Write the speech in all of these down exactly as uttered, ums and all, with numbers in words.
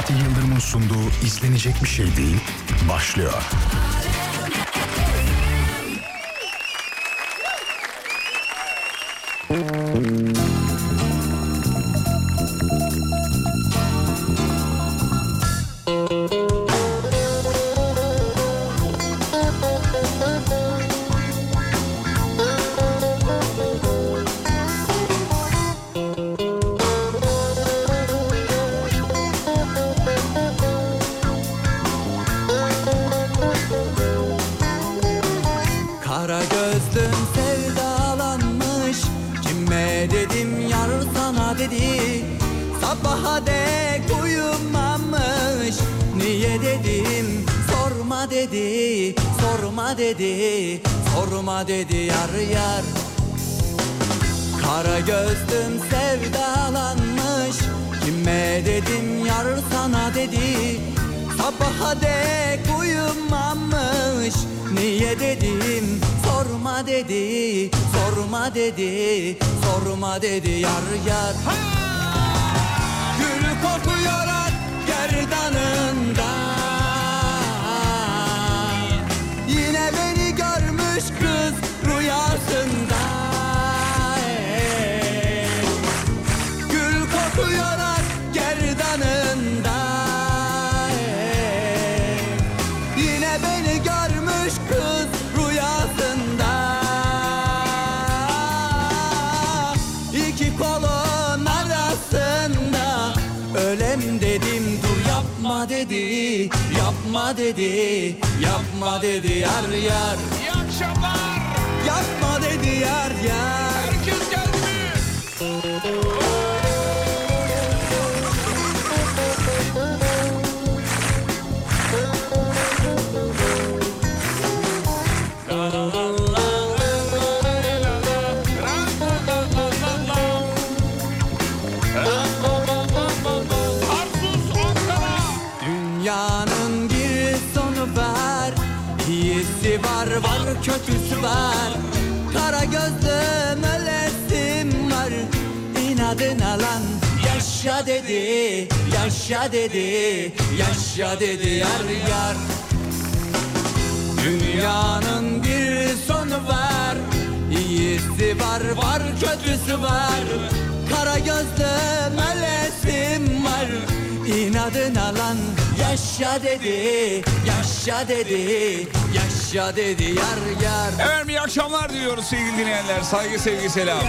Fatih Yıldırım'ın sunduğu izlenecek bir şey değil başlıyor. Sevgili dinleyenler, saygı, sevgi, selam.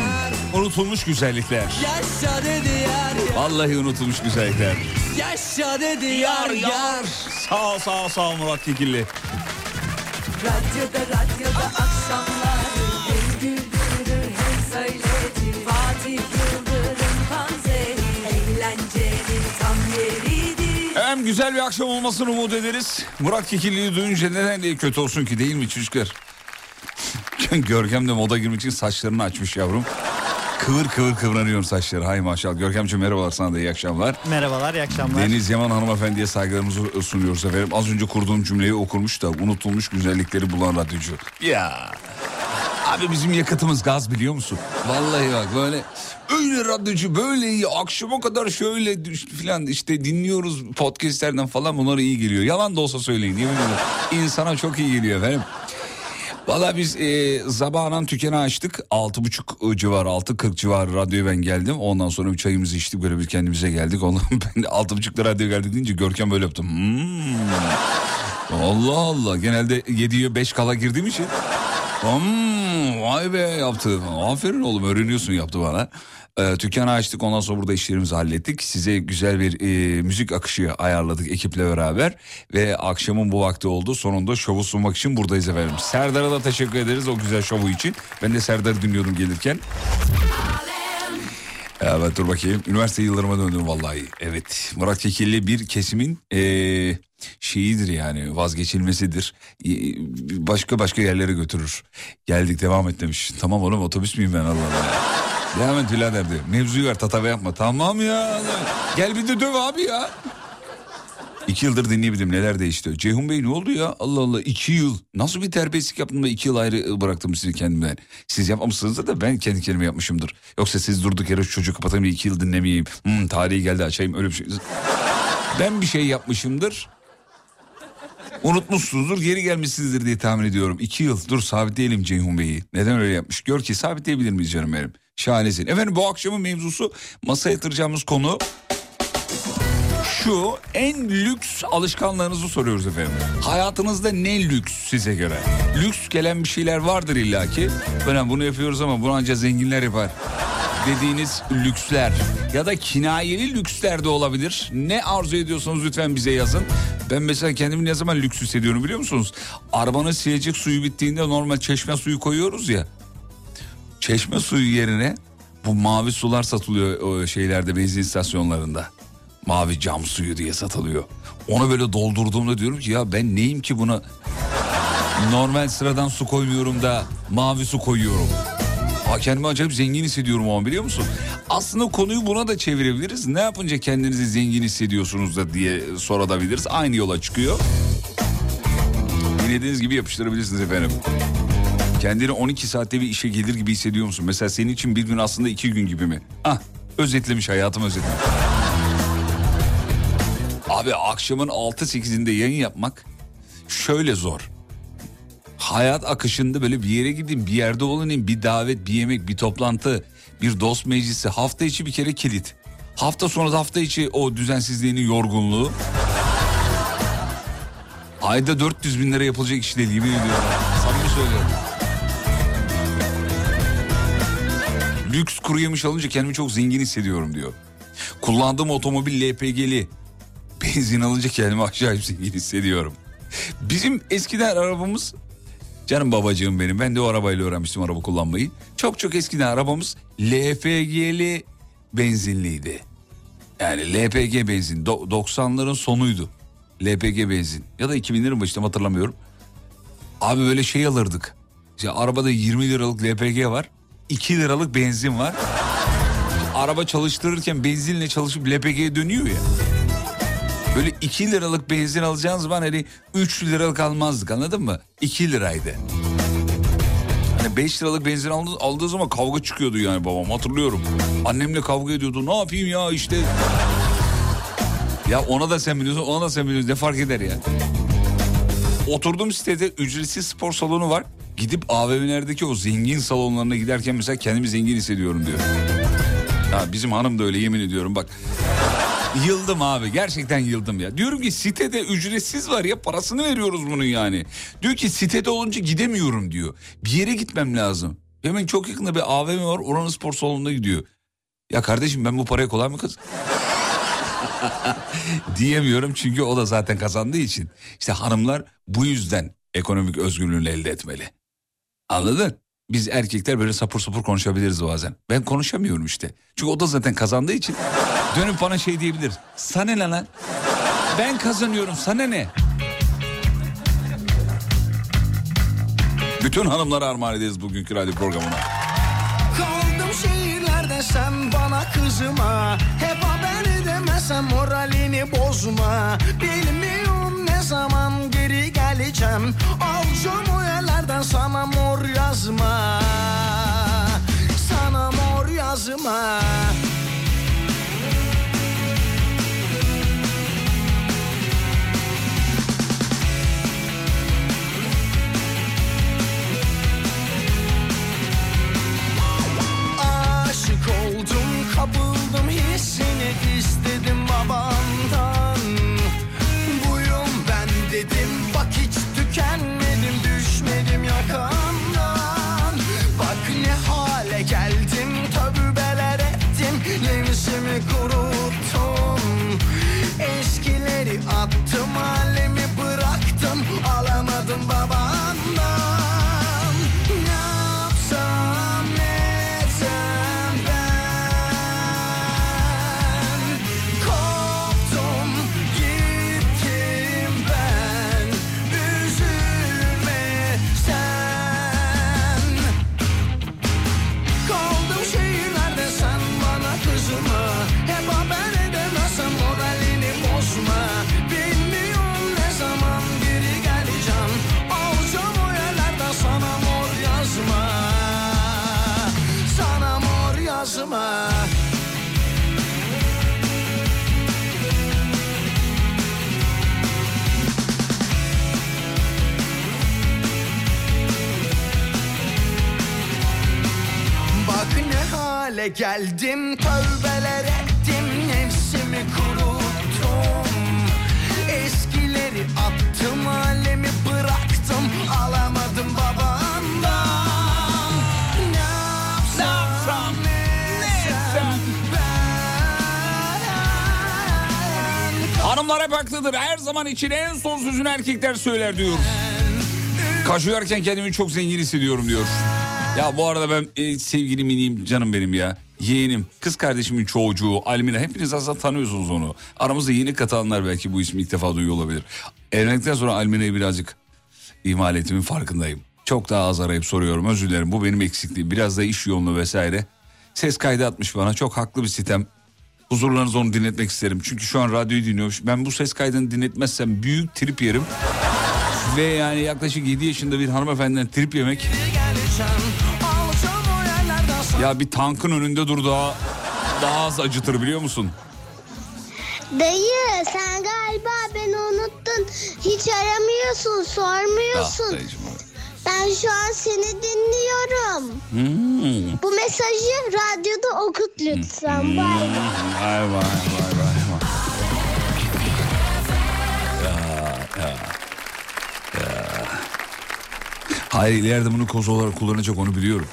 Unutulmuş güzellikler. Yaşa dedi yar yar. Vallahi unutulmuş güzellikler. Yaşa dedi yar yar. yar. Sağ ol, sağ ol, sağ ol Murat Kekilli. Radyoda, radyoda akşamları beni güldürür, hem söyletir Fatih Yıldırım panzeri, eğlencenin tam yeridir. Hem güzel bir akşam olmasını umut ederiz. Murat Kekilli'yi duyunca neden değil, kötü olsun ki, değil mi çocuklar? Görkem de moda girmek için saçlarını açmış yavrum. Kıvır kıvır kıvranıyor saçları. Hay maşallah. Görkemciğim merhabalar, sana da iyi akşamlar. Merhabalar, iyi akşamlar. Deniz Yaman hanımefendiye saygılarımızı sunuyoruz efendim. Az önce kurduğum cümleyi okurmuş da unutulmuş güzellikleri bulan radyocu. Ya abi bizim yakıtımız gaz, biliyor musun? Vallahi bak böyle öyle radyocu, böyle iyi akşama kadar şöyle filan işte dinliyoruz podcastlerden falan, bunlara iyi geliyor. Yalan da olsa söyleyin, yemin ederim. İnsana çok iyi geliyor efendim. Valla biz e, sabahından tükeni açtık. Altı buçuk civarı, altı kırk civarı radyoya ben geldim. Ondan sonra bir çayımızı içtik, böyle bir kendimize geldik. Ondan ben de altı buçukta radyoya geldik deyince Görkem böyle yaptım. Hmm. Allah Allah, genelde yediye beş kala girdiğim için. Hmm, vay be yaptı. Aferin oğlum, öğreniyorsun yaptı bana. E, tükeni açtık, ondan sonra burada işlerimizi hallettik. Size güzel bir e, müzik akışı ayarladık ekiple beraber. Ve akşamın bu vakti oldu. Sonunda şovu sunmak için buradayız efendim. Serdar'a da teşekkür ederiz o güzel şovu için. Ben de Serdar'ı dinliyordum gelirken. Evet, dur bakayım. Üniversite yıllarıma döndüm vallahi. Evet, Murat Kekilli bir kesimin e, şeyidir yani, vazgeçilmesidir. E, başka başka yerlere götürür. Geldik, devam et demiş. Tamam oğlum, otobüs müyüm ben Allah Allah. Devam et birader diyor. Mevzuyu ver, tatava yapma. Tamam ya. Gel bir de döv abi ya. İki yıldır dinleyebildim, neler değişti. Ceyhun Bey ne oldu ya? Allah Allah, iki yıl. Nasıl bir terbiyesizlik yaptım da iki yıl ayrı bıraktım sizi kendimden. Siz yapmamışsınızdır da ben kendi kendime yapmışımdır. Yoksa siz durduk yere şu çocuğu kapatayım da iki yıl dinlemeyeyim. Hmm, tarihi geldi açayım, öyle bir şey. Ben bir şey yapmışımdır. Unutmuşsunuzdur, geri gelmişsinizdir diye tahmin ediyorum. İki yıl dur sabitleyelim Ceyhun Bey'i. Neden öyle yapmış? Gör ki sabitleyebilir miyiz canım benim? Şahanesin. Efendim bu akşamın mevzusu, masaya yatıracağımız konu şu: en lüks alışkanlığınızı soruyoruz efendim. Hayatınızda ne lüks size göre? Lüks gelen bir şeyler vardır illaki. Ben bunu yapıyoruz ama bunu ancak zenginler yapar dediğiniz lüksler ya da kinayeli lüksler de olabilir. Ne arzu ediyorsanız lütfen bize yazın. Ben mesela kendimi ne zaman lüks hissediyorum biliyor musunuz? Arabanın silecek suyu bittiğinde normal çeşme suyu koyuyoruz ya. Çeşme suyu yerine bu mavi sular satılıyor şeylerde, benzin istasyonlarında. Mavi cam suyu diye satılıyor. Onu böyle doldurduğumda diyorum ki ya ben neyim ki buna? Normal sıradan su koymuyorum da mavi su koyuyorum. Ha, kendimi acayip zengin hissediyorum o an, biliyor musun? Aslında konuyu buna da çevirebiliriz. Ne yapınca kendinizi zengin hissediyorsunuz da diye sorabiliriz. Aynı yola çıkıyor. Dilediğiniz gibi yapıştırabilirsiniz efendim. Kendini on iki saatte bir işe gelir gibi hissediyor musun? Mesela senin için bir gün aslında iki gün gibi mi? Ah, özetlemiş hayatım, özetlemiş. Abi akşamın altı sekizinde yayın yapmak şöyle zor. Hayat akışında böyle bir yere gideyim, bir yerde olayım, bir davet, bir yemek, bir toplantı, bir dost meclisi. Hafta içi bir kere kilit. Hafta sonu da hafta içi o düzensizliğinin yorgunluğu. Ayda dört yüz bin lira yapılacak iş değil, yemin ediyorum. Samimi söylüyorum. Lüks kuru yemiş alınca kendimi çok zengin hissediyorum diyor. Kullandığım otomobil L P G'li. Benzin alınca kendimi acayip zengin hissediyorum. Bizim eskiden arabamız... Canım babacığım benim, ben de o arabayla öğrenmiştim araba kullanmayı. Çok çok eskiden arabamız L P G'li benzinliydi. Yani L P G benzin, doksanların sonuydu. L P G benzin ya da iki binlerin başında, hatırlamıyorum. Abi böyle şey alırdık. İşte arabada yirmi liralık L P G var, iki liralık benzin var. Araba çalıştırırken benzinle çalışıp L P G'ye dönüyor ya. Böyle iki liralık benzin alacağınız zaman hani üç liralık almazdık, anladın mı? iki liraydı. Hani beş liralık benzin aldığı, aldığı zaman kavga çıkıyordu yani babam, hatırlıyorum. Annemle kavga ediyordu, ne yapayım ya işte. Ya ona da sen biliyorsun, ona da sen biliyorsun, ne fark eder ya. Oturduğum sitede ücretsiz spor salonu var. Gidip A V M'lerdeki o zengin salonlarına giderken mesela kendimi zengin hissediyorum diyor. Ya bizim hanım da öyle, yemin ediyorum bak. Yıldım abi, gerçekten yıldım ya. Diyorum ki sitede ücretsiz var ya, parasını veriyoruz bunun yani. Diyor ki sitede olunca gidemiyorum diyor. Bir yere gitmem lazım. Hemen çok yakında bir A V M var, oranın spor salonuna gidiyor. Ya kardeşim ben bu paraya kolay mı kız? Diyemiyorum çünkü o da zaten kazandığı için. İşte hanımlar bu yüzden ekonomik özgürlüğünü elde etmeli. Anladın? Biz erkekler böyle sapır sapır konuşabiliriz bazen. Ben konuşamıyorum işte. Çünkü o da zaten kazandığı için dönüp bana şey diyebilir. Sana ne lan? Ben kazanıyorum, sana ne? Bütün hanımlara armağan ederiz bugünkü radyo programına. Kaldım şehirlerde sen bana kızıma. Hep haber edemezsem moralini bozma. Bilmiyorum ne zaman geri geleceğim. Alacağım o yerlerden sana mor yazma. Sana mor yazma. Oldum, kapıldım hissini, istedim babamdan. Buyum ben dedim, bak hiç tükenmedim, düşmedim yakamdan. Bak ne hale geldim, tövbeler ettim, geldim, tövbeler ettim, nefsimi kuruttum. Eskileri attım, alemi bıraktım, alamadım babamdan. Ne yapsam, ne etsem ben. Hanımlar hep haklıdır, her zaman için en son sözünü erkekler söyler diyor. Kaşı yerken kendimi çok zengin hissediyorum diyor. Ya bu arada ben e, sevgili miniyim, canım benim ya. Yeğenim, kız kardeşimin çocuğu Almina. Hepiniz aslında tanıyorsunuz onu. Aramızda yeni katılanlar belki bu ismi ilk defa duyuyor olabilir. Evlendikten sonra Almina'yı birazcık ihmal ettiğimin farkındayım. Çok daha az arayıp soruyorum. Özür dilerim, bu benim eksikliğim. Biraz da iş yoğunluğu vesaire. Ses kaydı atmış bana. Çok haklı bir sitem. Huzurlarınızda onu dinletmek isterim. Çünkü şu an radyoyu dinliyormuş. Ben bu ses kaydını dinletmezsem büyük trip yerim. Ve yani yaklaşık yedi yaşında bir hanımefendiden trip yemek... Ya bir tankın önünde dur daha, daha az acıtır biliyor musun? Dayı sen galiba beni unuttun. Hiç aramıyorsun, sormuyorsun. Ah, ben şu an seni dinliyorum. Hmm. Bu mesajı radyoda okut lütfen. Hmm. Bay bay. Ay, bay bay bay bay. Ya ya ya. Hayır, ileride bunu koz olarak kullanacak, onu biliyorum.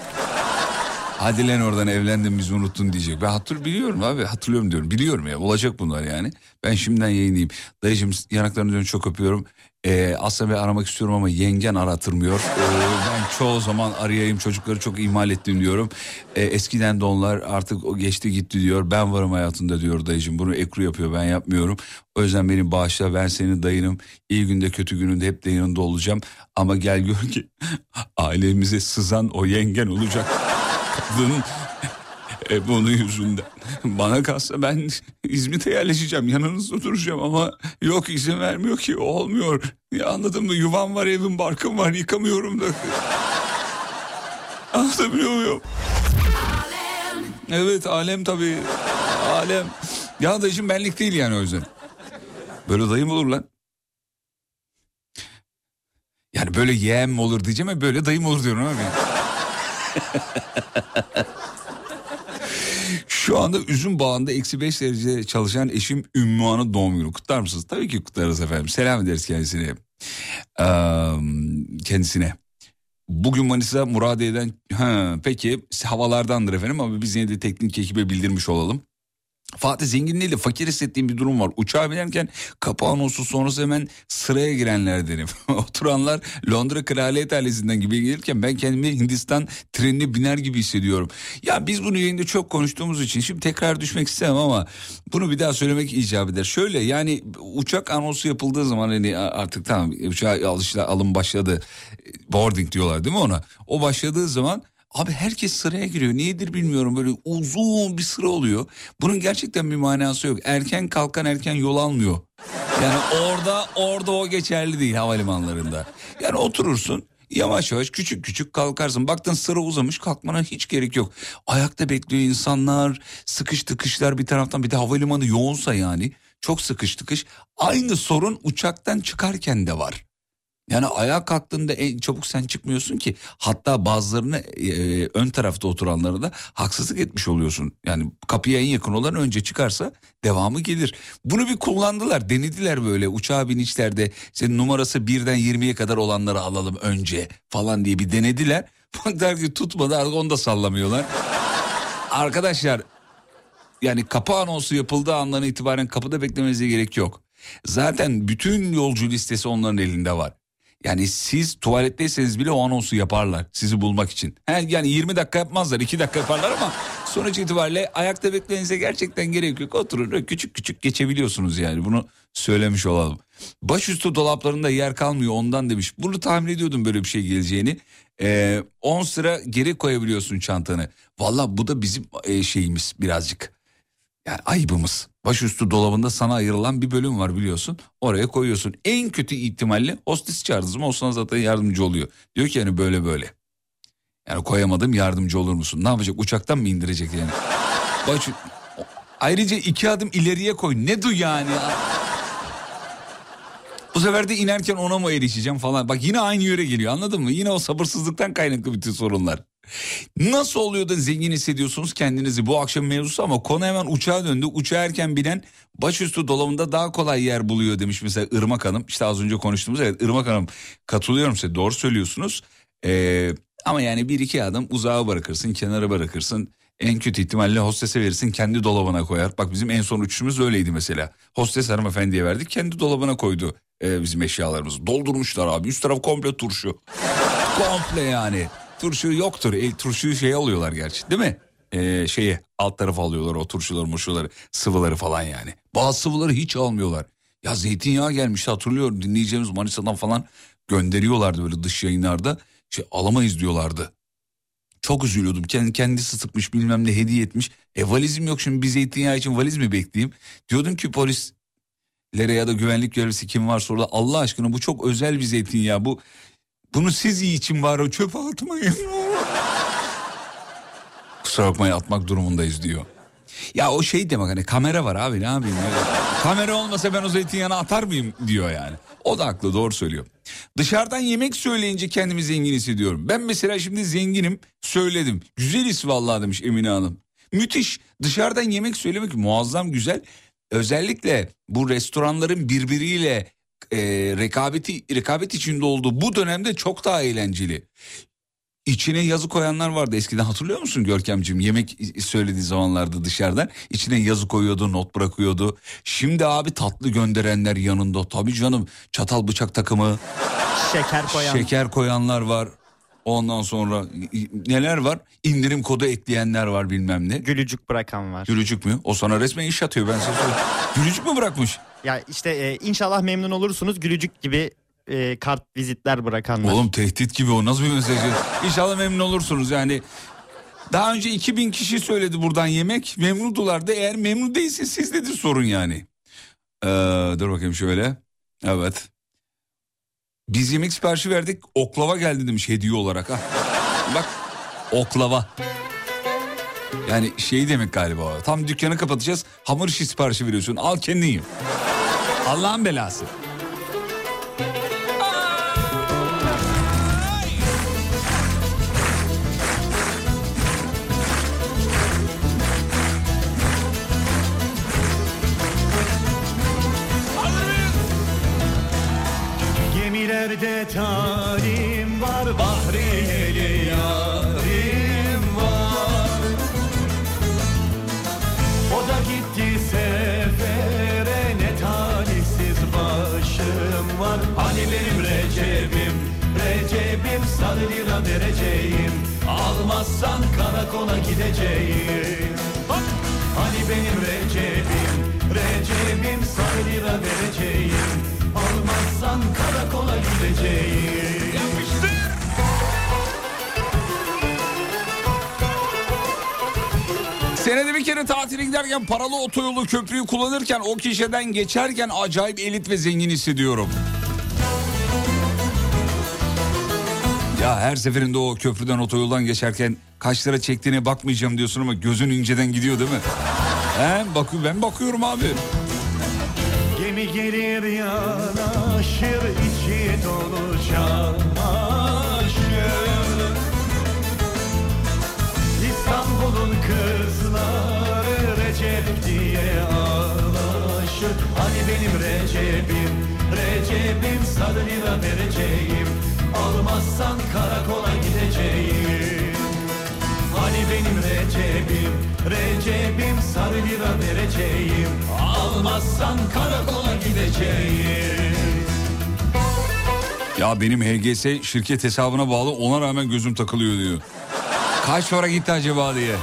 Hadi lan oradan, evlendim bizi unuttun diyecek. Ben hatır biliyorum abi, hatırlıyorum diyorum. Biliyorum ya, olacak bunlar yani. Ben şimdiden yayınlayayım. Dayıcığım, yanaklarını çok öpüyorum. Ee, aslında ben aramak istiyorum ama yengen aratırmıyor. Ee, ben çoğu zaman arayayım, çocukları çok ihmal ettim diyorum. Ee, eskiden de onlar, artık o geçti gitti diyor. Ben varım hayatında diyor dayıcığım. Bunu Ekru yapıyor, ben yapmıyorum. O yüzden beni bağışla, ben senin dayınım. İyi günde kötü gününde hep de yanında olacağım. Ama gel gör ki ailemize sızan o yengen olacak. Kadının e, bunun yüzünden. Bana kalsa ben İzmit'e yerleşeceğim, yanınızda oturacağım ama yok, izin vermiyor ki, olmuyor. Ya anladın mı? Yuvam var, evim barkım var, yıkamıyorum da. Anlatabiliyor muyum? Alem. Evet, alem tabii. Alem. Ya dayıcım benlik değil yani, o yüzden. Böyle dayım olur lan. Yani böyle yeğen olur diyeceğim ya, böyle dayım olur diyorum abi. Şu anda üzüm bağında eksi beş derece çalışan eşim Ümmühan'ın doğum günü. Kutlar mısınız? Tabii ki kutlarız efendim. Selam ederiz kendisine. Ee, kendisine. Bugün Manisa Muradiye'den... Ha, peki havalardandır efendim ama biz yine de teknik ekibe bildirmiş olalım. Fatih, zenginliğiyle fakir hissettiğim bir durum var. Uçağa binerken kapağın olsun sonrası hemen sıraya girenlerdenim. Oturanlar Londra kraliyet ailesinden gibi gelirken ben kendimi Hindistan trenine biner gibi hissediyorum. Ya biz bunu yayında çok konuştuğumuz için şimdi tekrar düşmek istemem ama bunu bir daha söylemek icap eder. Şöyle yani, uçak anonsu yapıldığı zaman hani artık tamam, uçağa alışla, alım başladı, boarding diyorlar değil mi ona? O başladığı zaman... Abi herkes sıraya giriyor. Niyedir bilmiyorum, böyle uzun bir sıra oluyor. Bunun gerçekten bir manası yok. Erken kalkan erken yol almıyor. Yani orada orada o geçerli değil havalimanlarında. Yani oturursun, yavaş yavaş küçük küçük kalkarsın. Baktın sıra uzamış, kalkmana hiç gerek yok. Ayakta bekliyor insanlar, sıkış tıkışlar bir taraftan, bir de havalimanı yoğunsa yani çok sıkış tıkış. Aynı sorun uçaktan çıkarken de var. Yani ayağa kalktığında en çabuk sen çıkmıyorsun ki, hatta bazılarını e, ön tarafta oturanlara da haksızlık etmiş oluyorsun. Yani kapıya en yakın olan önce çıkarsa devamı gelir. Bunu bir kullandılar, denediler böyle uçağa binişlerde, işte numarası birden yirmiye kadar olanları alalım önce falan diye bir denediler. Baktılar ki tutmadı, artık onu da sallamıyorlar. Arkadaşlar yani kapı anonsu yapıldığı andan itibaren kapıda beklemenize gerek yok. Zaten bütün yolcu listesi onların elinde var. Yani siz tuvaletteyseniz bile o anonsu yaparlar sizi bulmak için. Yani yirmi dakika yapmazlar, iki dakika yaparlar ama sonuç itibariyle ayakta beklemenize gerçekten gerek yok. Oturun, küçük küçük geçebiliyorsunuz yani, bunu söylemiş olalım. Başüstü dolaplarında yer kalmıyor ondan demiş. Bunu tahmin ediyordum böyle bir şey geleceğini. Ee, on sıra geri koyabiliyorsun çantanı. Valla bu da bizim şeyimiz birazcık. Yani ayıbımız. Başüstü dolabında sana ayrılan bir bölüm var biliyorsun. Oraya koyuyorsun. En kötü ihtimalle hostes çağırdınız mı? O sana zaten yardımcı oluyor. Diyor ki yani böyle böyle. Yani koyamadım, yardımcı olur musun? Ne yapacak? Uçaktan mı indirecek yani? Baş... Ayrıca iki adım ileriye koy. Ne du yani? Bu sefer de inerken ona mı erişeceğim falan. Bak yine aynı yöre geliyor, anladın mı? Yine o sabırsızlıktan kaynaklı bütün sorunlar. Nasıl oluyor da zengin hissediyorsunuz kendinizi? Bu akşam mevzusu ama konu hemen uçağa döndü. Uçağa erken binen başüstü dolabında daha kolay yer buluyor demiş mesela Irmak Hanım. İşte az önce konuştuğumuz, evet Irmak Hanım, katılıyorum size, doğru söylüyorsunuz. Ee, ama yani bir iki adım uzağa bırakırsın, kenara bırakırsın. En kötü ihtimalle hostese verirsin, kendi dolabına koyar. Bak bizim en son uçuşumuz öyleydi mesela. Hostes hanımefendiye verdik, kendi dolabına koydu e, bizim eşyalarımızı. Doldurmuşlar abi, üst taraf komple turşu. Komple yani. Turşu yoktur. E, turşuyu şey alıyorlar gerçi değil mi? E, şeye alt tarafı alıyorlar, o turşuları, muşuları, sıvıları falan yani. Bazı sıvıları hiç almıyorlar. Ya zeytinyağı gelmişti, hatırlıyorum, dinleyeceğimiz Manisa'dan falan gönderiyorlardı böyle dış yayınlarda. Şey, alamayız diyorlardı. Çok üzülüyordum. Kendisi sıkmış bilmem ne, hediye etmiş. E valizim yok, şimdi bir zeytinyağı için valiz mi bekleyeyim? Diyordum ki polislere ya da güvenlik görevlisi kim varsa orada, Allah aşkına bu çok özel bir zeytinyağı. Bu, bunu siz iyi için var, o çöpe atmayın. Kusura bakmayın, atmak durumundayız diyor. Ya o şey demek, hani kamera var abi, ne yapayım? Kamera olmasa ben o zeytinyağını atar mıyım diyor yani. O da haklı, doğru söylüyor. Dışarıdan yemek söyleyince kendimi zengin hissediyorum. Ben mesela şimdi zenginim, söyledim. Güzel his vallahi demiş Emine Hanım. Müthiş, dışarıdan yemek söylemek muazzam güzel. Özellikle bu restoranların birbiriyle e, rekabeti rekabet içinde olduğu bu dönemde çok daha eğlenceli. İçine yazı koyanlar vardı eskiden, hatırlıyor musun Görkemciğim? Yemek söylediği zamanlarda dışarıdan içine yazı koyuyordu, not bırakıyordu. Şimdi abi tatlı gönderenler yanında, tabii canım, çatal bıçak takımı, şeker koyan. Şeker koyanlar var. Ondan sonra neler var? İndirim kodu ekleyenler var, bilmem ne. Gülücük bırakan var. Gülücük mü? O sana resmen iş atıyor, ben sana söyleyeyim. Gülücük mü bırakmış? Ya işte e, inşallah memnun olursunuz, gülücük gibi. E, kart vizitler bırakanlar. Oğlum tehdit gibi, o nasıl bir mesaj? İnşallah memnun olursunuz yani. Daha önce iki bin kişi söyledi buradan yemek. Memnundular da, eğer memnun değilse siz nedir sorun yani. Ee, dur bakayım şöyle. Evet. Biz yemek siparişi verdik. Oklava geldi demiş hediye olarak. Ha. Bak oklava. Yani şey demek galiba. Tam dükkanı kapatacağız. Hamur işi siparişi veriyorsun. Al kendin yap. Allah'ın belası. Gemilerde talim var, Bahriyeli yarim var. O da gitti sefere, ne talihsiz başım var. Hani benim Recep'im, Recep'im, sarı lira vereceğim, almazsan karakola gideceğim. Hani benim Recep'im, Recep'im, sarı lira vereceğim, almazsan karakola gideceğim. Yapıştır. Senede bir kere tatile giderken paralı otoyolu köprüyü kullanırken o kişiden geçerken acayip elit ve zengin hissediyorum. Ya her seferinde o köprüden, otoyoldan geçerken kaç lira çektiğine bakmayacağım diyorsun ama gözün inceden gidiyor değil mi? He, bak, ben bakıyorum abi. Gemi gelir yanaşır, içi dolu çamaşır. İstanbul'un kızları Recep diye ağlaşır. Hani benim Recep'im, Recep'im, sarı lira vereceğim, almazsan karakola gideceğim. Hani benim Recep'im, Recep'im, sarı lira vereceğim, almazsan karakola gideceğim. Ya benim H G S şirket hesabına bağlı, ona rağmen gözüm takılıyor diyor. Kaç para gitti acaba diye.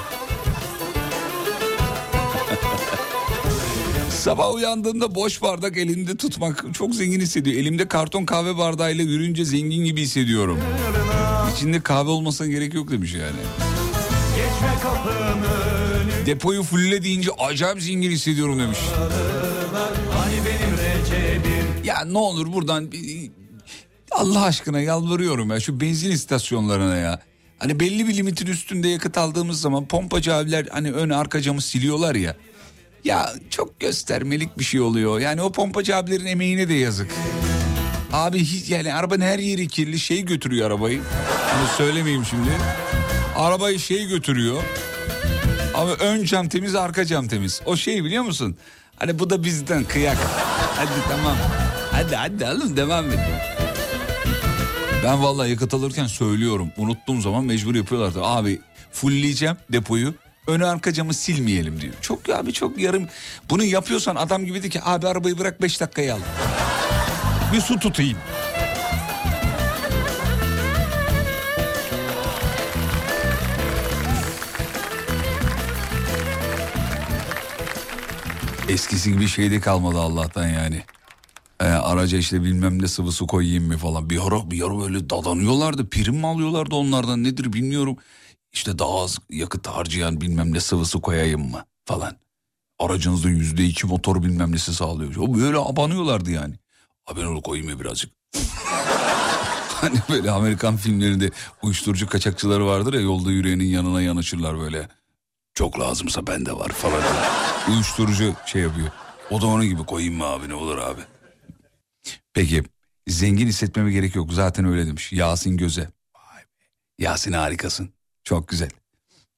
Sabah uyandığımda boş bardak elinde tutmak çok zengin hissediyor. Elimde karton kahve bardağıyla yürünce zengin gibi hissediyorum. İçinde kahve olmasına gerek yok demiş yani. Depoyu fulle deyince acayip zengin hissediyorum demiş. Ya ne olur buradan Allah aşkına yalvarıyorum ya, şu benzin istasyonlarına ya. Hani belli bir limitin üstünde yakıt aldığımız zaman pompacı abiler hani ön arka camı siliyorlar ya. Ya çok göstermelik bir şey oluyor. Yani o pompacı abilerin emeğine de yazık. Abi hiç yani arabanın her yeri kirli, şey götürüyor arabayı. Bunu söylemeyeyim şimdi. Arabayı şey götürüyor. Ama ön cam temiz, arka cam temiz. O şeyi biliyor musun? Hani bu da bizden kıyak. Hadi tamam. Hadi hadi oğlum devam et. Ben vallahi yakıt alırken söylüyorum. Unuttuğum zaman mecbur yapıyorlardı. Abi fullleyeceğim depoyu. Önü arka camı silmeyelim diyor. Çok ya abi çok yarım. Bunu yapıyorsan adam gibi de ki abi arabayı bırak beş dakikaya al. Bir su tutayım. Eskisi gibi şeyde kalmadı Allah'tan yani. Ee, araca işte bilmem ne sıvı su koyayım mı falan. Bir ara bir ara böyle dadanıyorlardı. Prim mi alıyorlardı onlardan nedir bilmiyorum. İşte daha az yakıt harcayan bilmem ne sıvı su koyayım mı falan. Aracınızda yüzde iki motor bilmem nesi sağlıyor. O böyle abanıyorlardı yani. Abi ben onu koyayım mı birazcık? Hani böyle Amerikan filmlerinde uyuşturucu kaçakçıları vardır ya, yolda yürüyenin yanına yanaşırlar böyle. Çok lazımsa bende var falan. Uyuşturucu şey yapıyor. O da onun gibi koyayım mı abi ne olur abi. Peki zengin hissetmeme gerek yok zaten öyle demiş Yasin Göze. Vay be. Yasin harikasın. Çok güzel.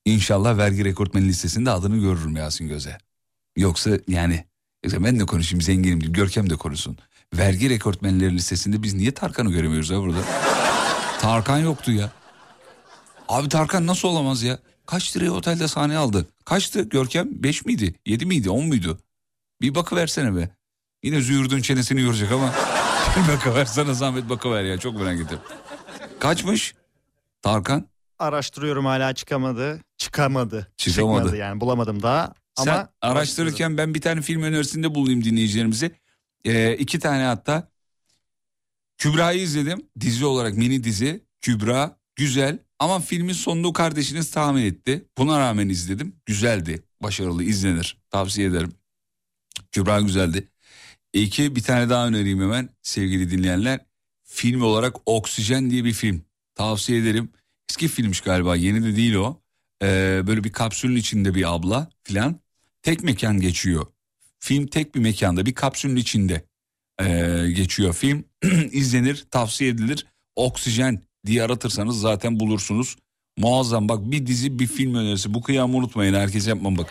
İnşallah vergi rekortmeni listesinde adını görürüm Yasin Göze. Yoksa yani yoksa ben de konuşayım zenginim değil, Görkem de konuşsun. Vergi rekortmenleri listesinde biz niye Tarkan'ı göremiyoruz ya burada? Tarkan yoktu ya. Abi Tarkan nasıl olamaz ya? Kaç liraya otelde sahne aldı? Kaçtı Görkem? Beş miydi? Yedi miydi? On muydu? Bir bakıversene be. Yine züğürdün çenesini yorecek ama. Bakıversene zahmet bakıver ya. Çok merak ettim. Kaçmış Tarkan? Araştırıyorum hala çıkamadı. Çıkamadı. Çıkamadı. Çıkmadı yani bulamadım daha. Sen ama araştırırken ben bir tane film önerisinde bulayım dinleyicilerimize. Ee, iki tane hatta. Kübra'yı izledim. Dizi olarak mini dizi. Kübra. Güzel. Ama filmin sonunu kardeşiniz tahmin etti. Buna rağmen izledim. Güzeldi. Başarılı izlenir. Tavsiye ederim. Kübra güzeldi. İki bir tane daha önereyim hemen sevgili dinleyenler. Film olarak Oksijen diye bir film. Tavsiye ederim. Eski filmmiş galiba, yeni de değil o. Ee, böyle bir kapsülün içinde bir abla filan. Tek mekan geçiyor. Film tek bir mekanda bir kapsülün içinde ee, geçiyor film. İzlenir, tavsiye edilir. Oksijen diye aratırsanız zaten bulursunuz. Muazzam bak, bir dizi bir film önerisi. Bu kıyamı unutmayın, herkes yapmam bak.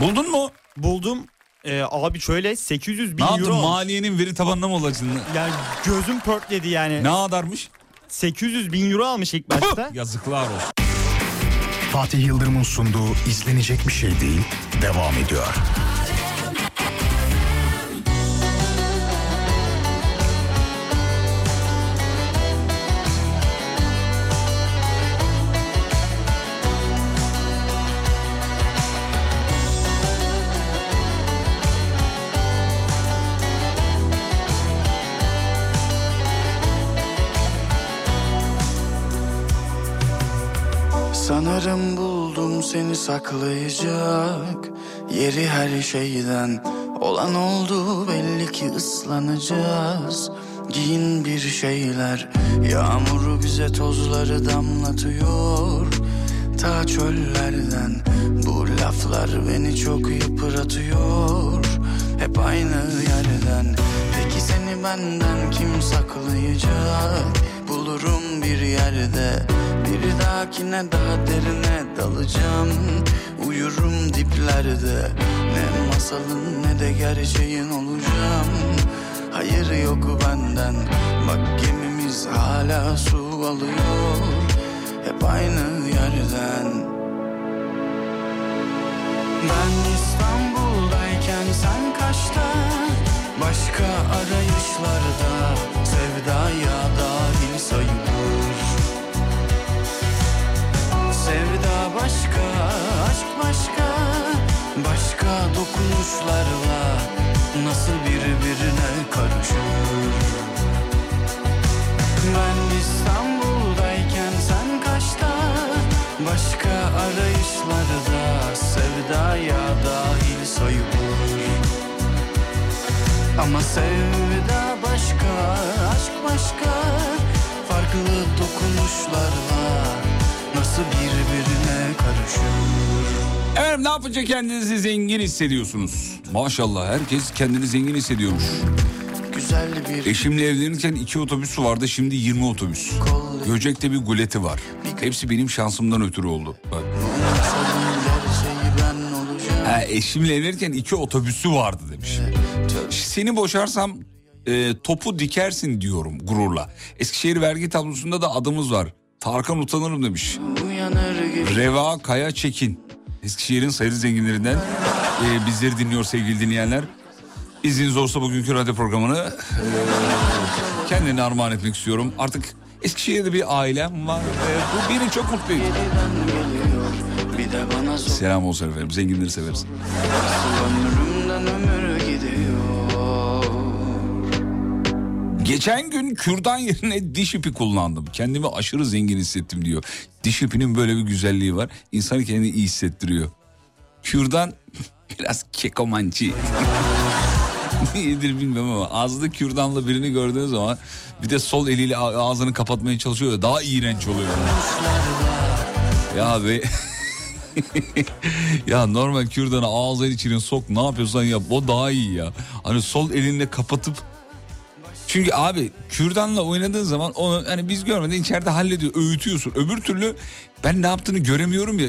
Buldun mu? Buldum. Ee, abi şöyle sekiz yüz bin euro. Ne yaptın, maliyenin veri tabanına mı olacaksın? Yani gözüm pörtledi yani. Ne kadarmış? sekiz yüz bin euro almış ilk başta. Yazıklar olsun. Fatih Yıldırım'ın sunduğu izlenecek bir şey değil devam ediyor. Sanırım buldum seni saklayacak yeri, her şeyden olan oldu belli ki, ıslanacağız. Giyin bir şeyler, yağmuru bize tozları damlatıyor ta çöllerden. Bu laflar beni çok yıpratıyor, hep aynı yerden. Peki seni benden kim saklayacak? Bulurum bir yerde, bir dahakine daha derine dalacağım. Uyurum diplerde, ne masalın ne de gerçeğin olacağım. Hayır yok benden, bak gemimiz hala su alıyor, hep aynı yerden. Ben İstanbul'dayken sen kaçta, başka arayışlarda sevdaya dahil sayılır. Sevda başka, aşk başka, başka dokunuşlarla nasıl birbirine karışır? Ben İstanbul'dayken sen kaçta, başka arayışlarda sevdaya dahil sayılır. Ama sevda başka, aşk başka, farklı dokunuşlarla nasıl birbirine karışır? Efendim ne yapınca kendinizi zengin hissediyorsunuz? Maşallah herkes kendini zengin hissediyormuş. Eşimle evlenirken iki otobüsü vardı, şimdi yirmi otobüs. Göcek'te bir guleti var. Hepsi benim şansımdan ötürü oldu. Bak. Ha, eşimle evlenirken iki otobüsü vardı demiş. Seni boşarsam e, topu dikersin diyorum gururla. Eskişehir vergi tablosunda da adımız var. Tarkan utanırım demiş. Reva Kaya Çekin. Eskişehir'in sayılı zenginlerinden e, bizleri dinliyor sevgili dinleyenler. İzniniz olursa bugünkü radyo programını e, kendine armağan etmek istiyorum. Artık Eskişehir'de bir ailem var. E, bu beni çok mutlu ediyor. Selam olsun efendim. Zenginleri seversin. Geçen gün kürdan yerine diş ipi kullandım. Kendimi aşırı zengin hissettim diyor. Diş ipinin böyle bir güzelliği var. İnsanı kendini iyi hissettiriyor. Kürdan biraz kekomançı. Niyedir bilmiyorum ama ağzında kürdanla birini gördüğünüz zaman bir de sol eliyle ağzını kapatmaya çalışıyor da daha iğrenç oluyor. Ya abi... ya normal kürdanı ağzının içine sok, ne yapıyorsan yap, o daha iyi ya. Hani sol elinle kapatıp, çünkü abi kürdanla oynadığın zaman onu hani biz görmeden içeride hallediyor, öğütüyorsun. Öbür türlü ben ne yaptığını göremiyorum ya,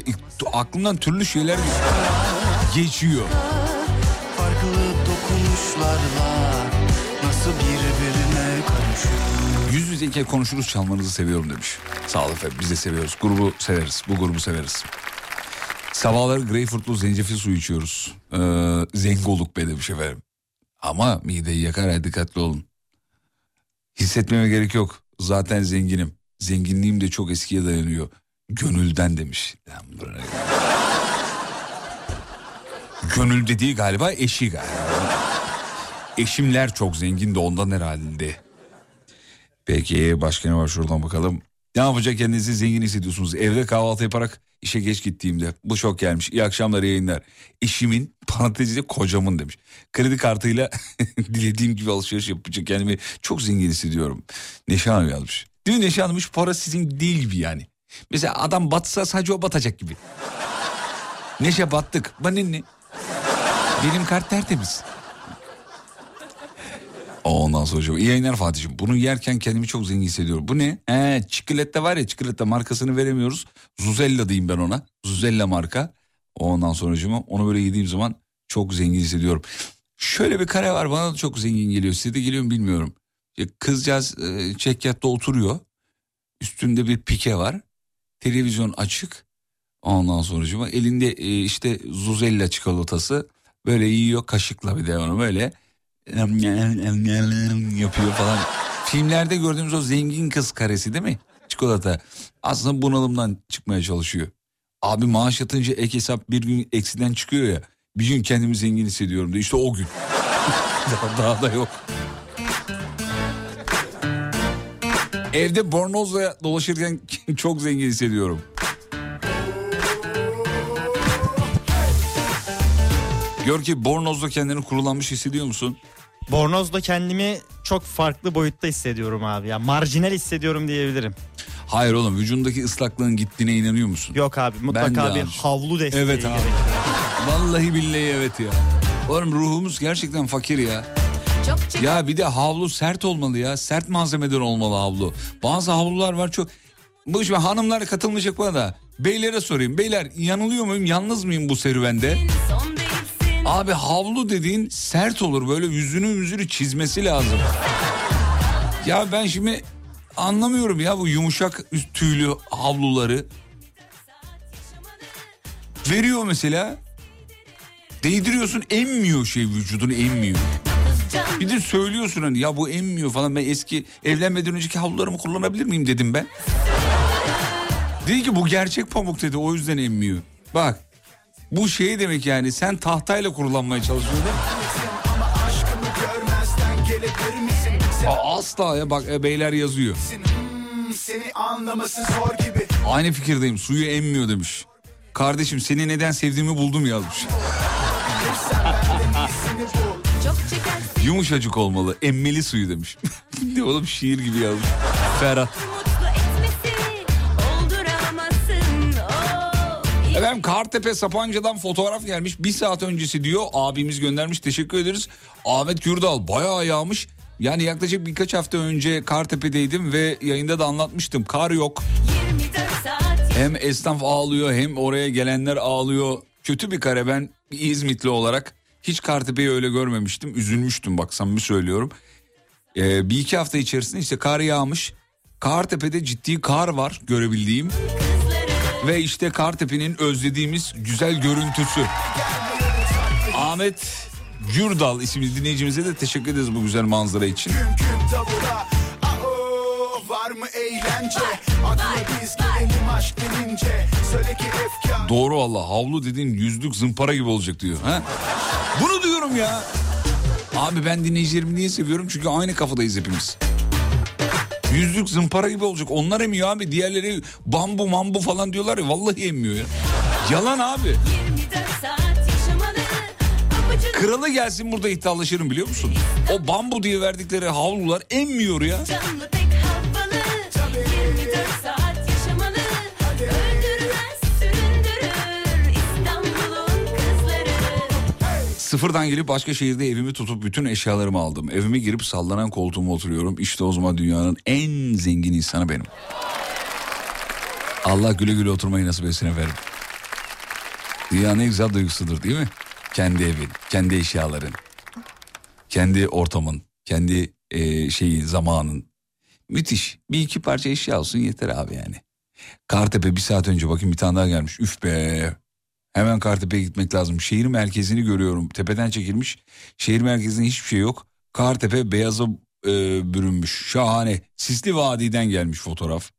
aklımdan türlü şeyler geçiyor. Farklı dokunuşlarla nasıl birbirine karışıyor. Yüz yüzeyken konuşuruz, çalmanızı seviyorum demiş. Sağ olun efendim, biz de seviyoruz, grubu severiz, bu grubu severiz. Sabahları greyfurtlu zencefil suyu içiyoruz. Ee, zengoluk be demiş efendim. Ama mideyi yakar, dikkatli olun. Hissetmeme gerek yok. Zaten zenginim. Zenginliğim de çok eskiye dayanıyor. Gönülden demiş. Gönül dediği galiba eşi galiba. Eşimler çok zengin de ondan herhalde. Peki başka ne var, şuradan bakalım. Ne yapacak kendinizi zengin hissediyorsunuz? Evde kahvaltı yaparak işe geç gittiğimde. Bu çok gelmiş. İyi akşamlar, yayınlar. Eşimin, parantezinde kocamın demiş. Kredi kartıyla dilediğim gibi alışveriş yapacak. Kendimi çok zengin hissediyorum. Neşe Hanım yazmış. Değil mi Neşe Hanım? Hiç para sizin değil gibi yani. Mesela adam batsa sadece o batacak gibi. Neşe battık. Bana ne? Benim kart tertemiz. Ondan sonra hocam. İyi yayınlar Fatih'ciğim. Bunu yerken kendimi çok zengin hissediyorum. Bu ne? He, çikolata var ya, çikolata markasını veremiyoruz. Zuzella diyeyim ben ona. Zuzella marka. Ondan sonra hocam onu böyle yediğim zaman çok zengin hissediyorum. Şöyle bir kare var, bana da çok zengin geliyor. Size de geliyor mu bilmiyorum. Kızcağız e, çekyatta oturuyor. Üstünde bir pike var. Televizyon açık. Ondan sonra hocam elinde e, işte Zuzella çikolatası. Böyle yiyor kaşıkla, bir de onu böyle... yapıyor falan. Filmlerde gördüğümüz o zengin kız karesi değil mi? Çikolata. Aslında bunalımdan çıkmaya çalışıyor. Abi maaş yatınca ek hesap bir gün eksiden çıkıyor ya. Bir gün kendimi zengin hissediyorum diye. İşte o gün. daha, daha da yok. Evde bornozla dolaşırken çok zengin hissediyorum. Gör ki bornozda kendini kurulanmış hissediyor musun? Bornozda kendimi çok farklı boyutta hissediyorum abi ya. Marjinal hissediyorum diyebilirim. Hayır oğlum, vücudundaki ıslaklığın gittiğine inanıyor musun? Yok abi, mutlaka bir havlu desteği. Evet abi. Gerek. Vallahi billahi evet ya. Oğlum ruhumuz gerçekten fakir ya. Çok ya, bir de havlu sert olmalı ya. Sert malzemeden olmalı havlu. Bazı havlular var çok... Bu işime hanımlar katılmayacak bana da. Beylere sorayım. Beyler yanılıyor muyum, yalnız mıyım bu serüvende? Abi havlu dediğin sert olur, böyle yüzünü yüzünü çizmesi lazım. Ya ben şimdi anlamıyorum ya bu yumuşak üst tüylü havluları. Veriyor mesela, değdiriyorsun, emmiyor şey, vücudunu emmiyor. Bir de söylüyorsun hani ya bu emmiyor falan, ben eski evlenmeden önceki havlularımı kullanabilir miyim dedim ben. Dedi ki bu gerçek pamuk dedi, o yüzden emmiyor. Bak. Bu şey demek yani, sen tahtayla kurulanmaya çalışıyorsun. Aa, asla ya, bak e, beyler yazıyor. Aynı fikirdeyim, suyu emmiyor demiş. Kardeşim seni neden sevdiğimi buldum yazmış. Yumuşacık olmalı, emmeli suyu demiş. Ne oğlum, şiir gibi yazmış. Ferhat. Efendim Kartepe Sapanca'dan fotoğraf gelmiş. Bir saat öncesi diyor. Abimiz göndermiş. Teşekkür ederiz. Ahmet Gürdal bayağı yağmış. Yani yaklaşık birkaç hafta önce Kartepe'deydim ve yayında da anlatmıştım. Kar yok. Hem esnaf ağlıyor hem oraya gelenler ağlıyor. Kötü bir kare. Ben İzmitli olarak hiç Kartepe'yi öyle görmemiştim. Üzülmüştüm, bak samimi söylüyorum. Ee, bir iki hafta içerisinde işte kar yağmış. Kartepe'de ciddi kar var görebildiğim. Ve işte Kartepe'nin özlediğimiz güzel görüntüsü. Ahmet Gürdal isimli dinleyicimize de teşekkür ederiz bu güzel manzara için. Doğru, Allah havlu dediğin yüzlük zımpara gibi olacak diyor. Ha? Bunu diyorum ya. Abi ben dinleyicilerimi niye seviyorum? Çünkü aynı kafadayız hepimiz. Yüzlük zımpara gibi olacak. Onlar emiyor abi. Diğerleri bambu mambu falan diyorlar ya. Vallahi emmiyor ya. Yalan abi. Kralı gelsin burada iddialaşırım biliyor musun? O bambu diye verdikleri havlular emmiyor ya. Sıfırdan gelip başka şehirde evimi tutup bütün eşyalarımı aldım. Evime girip sallanan koltuğuma oturuyorum. İşte o zaman dünyanın en zengin insanı benim. Allah güle güle oturmayı nasip etsin efendim. Dünyanın en güzel duygusudur değil mi? Kendi evin, kendi eşyaların, kendi ortamın, kendi e, şeyi, zamanın. Müthiş. Bir iki parça eşya olsun yeter abi yani. Kartepe bir saat önce bakayım bir tane daha gelmiş. Üf be. Hemen Kartepe'ye gitmek lazım. Şehir merkezini görüyorum. Tepeden çekilmiş. Şehir merkezinde hiçbir şey yok. Kartepe beyaza e, bürünmüş. Şahane. Sisli Vadi'den gelmiş fotoğraf.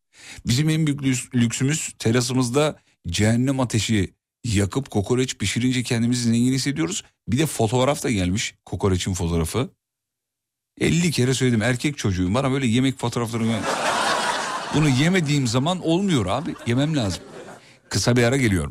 Bizim en büyük lüksümüz terasımızda cehennem ateşi yakıp kokoreç pişirince kendimizi zengin hissediyoruz. Bir de fotoğraf da gelmiş. Kokoreçin fotoğrafı. elli kere söyledim. Erkek çocuğum var ama böyle yemek fotoğraflarını... Bunu yemediğim zaman olmuyor abi. Yemem lazım. Kısa bir ara geliyorum.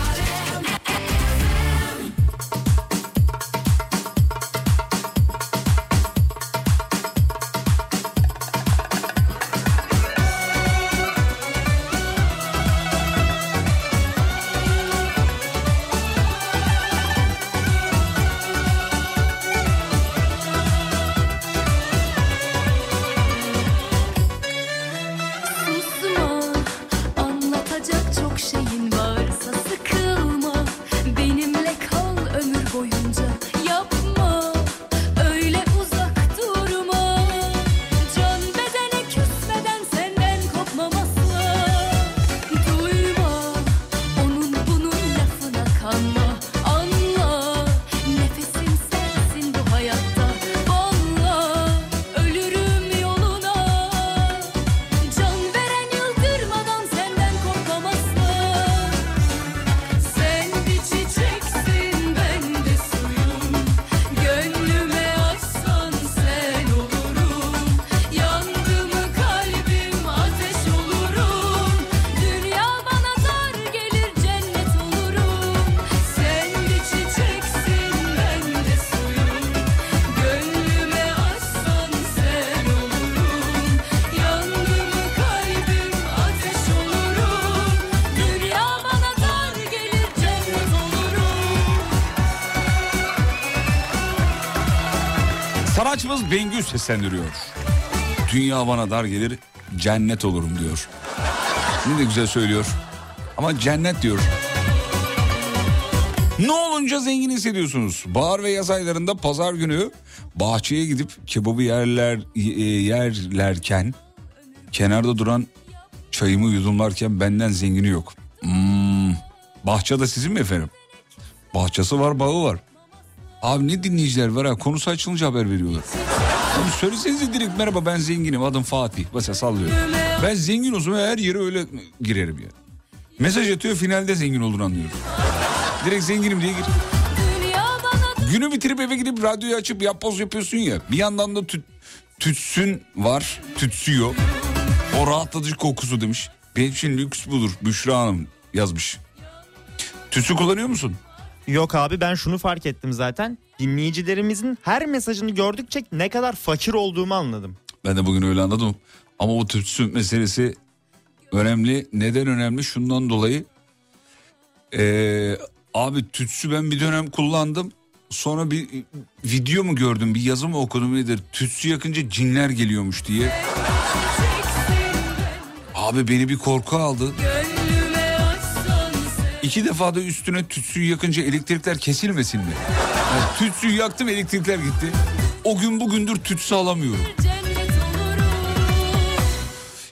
Sanatçımız Bengü seslendiriyor. Dünya bana dar gelir, cennet olurum diyor. Ne de güzel söylüyor. Ama cennet diyor. Ne olunca zengin hissediyorsunuz? Bahar ve yaz aylarında pazar günü bahçeye gidip kebabı yerler yerlerken kenarda duran çayımı yudumlarken benden zengini yok. Hmm, bahçede sizin mi efendim? Bahçesi var, bağı var. Abi ne dinleyiciler var ha, konusu açılınca haber veriyorlar. Abi söylesenize direkt, merhaba ben zenginim, adım Fatih. Mesela sallıyorum. Ben zengin olsam her yere öyle girerim ya. Mesaj atıyor, finalde zengin olduğunu anlıyorum. Direkt zenginim diye gir. Günü bitirip eve gidip radyoyu açıp yapboz yapıyorsun ya. Bir yandan da tüt, tütsün var, tütsüyor. O rahatlatıcı kokusu demiş. Benim için lüks budur, Büşra Hanım yazmış. Tütsü kullanıyor musun? Yok abi, ben şunu fark ettim zaten. Dinleyicilerimizin her mesajını gördükçe ne kadar fakir olduğumu anladım. Ben de bugün öyle anladım. Ama o tütsü meselesi önemli. Neden önemli? Şundan dolayı. Ee, Abi tütsü ben bir dönem kullandım. Sonra bir video mu gördüm, bir yazı mı okudum nedir? Tütsü yakınca cinler geliyormuş diye. Abi beni bir korku aldı. İki defa da üstüne tütsüyü yakınca elektrikler kesilmesin mi? Yani tütsüyü yaktım, elektrikler gitti. O gün bugündür tütsü alamıyorum.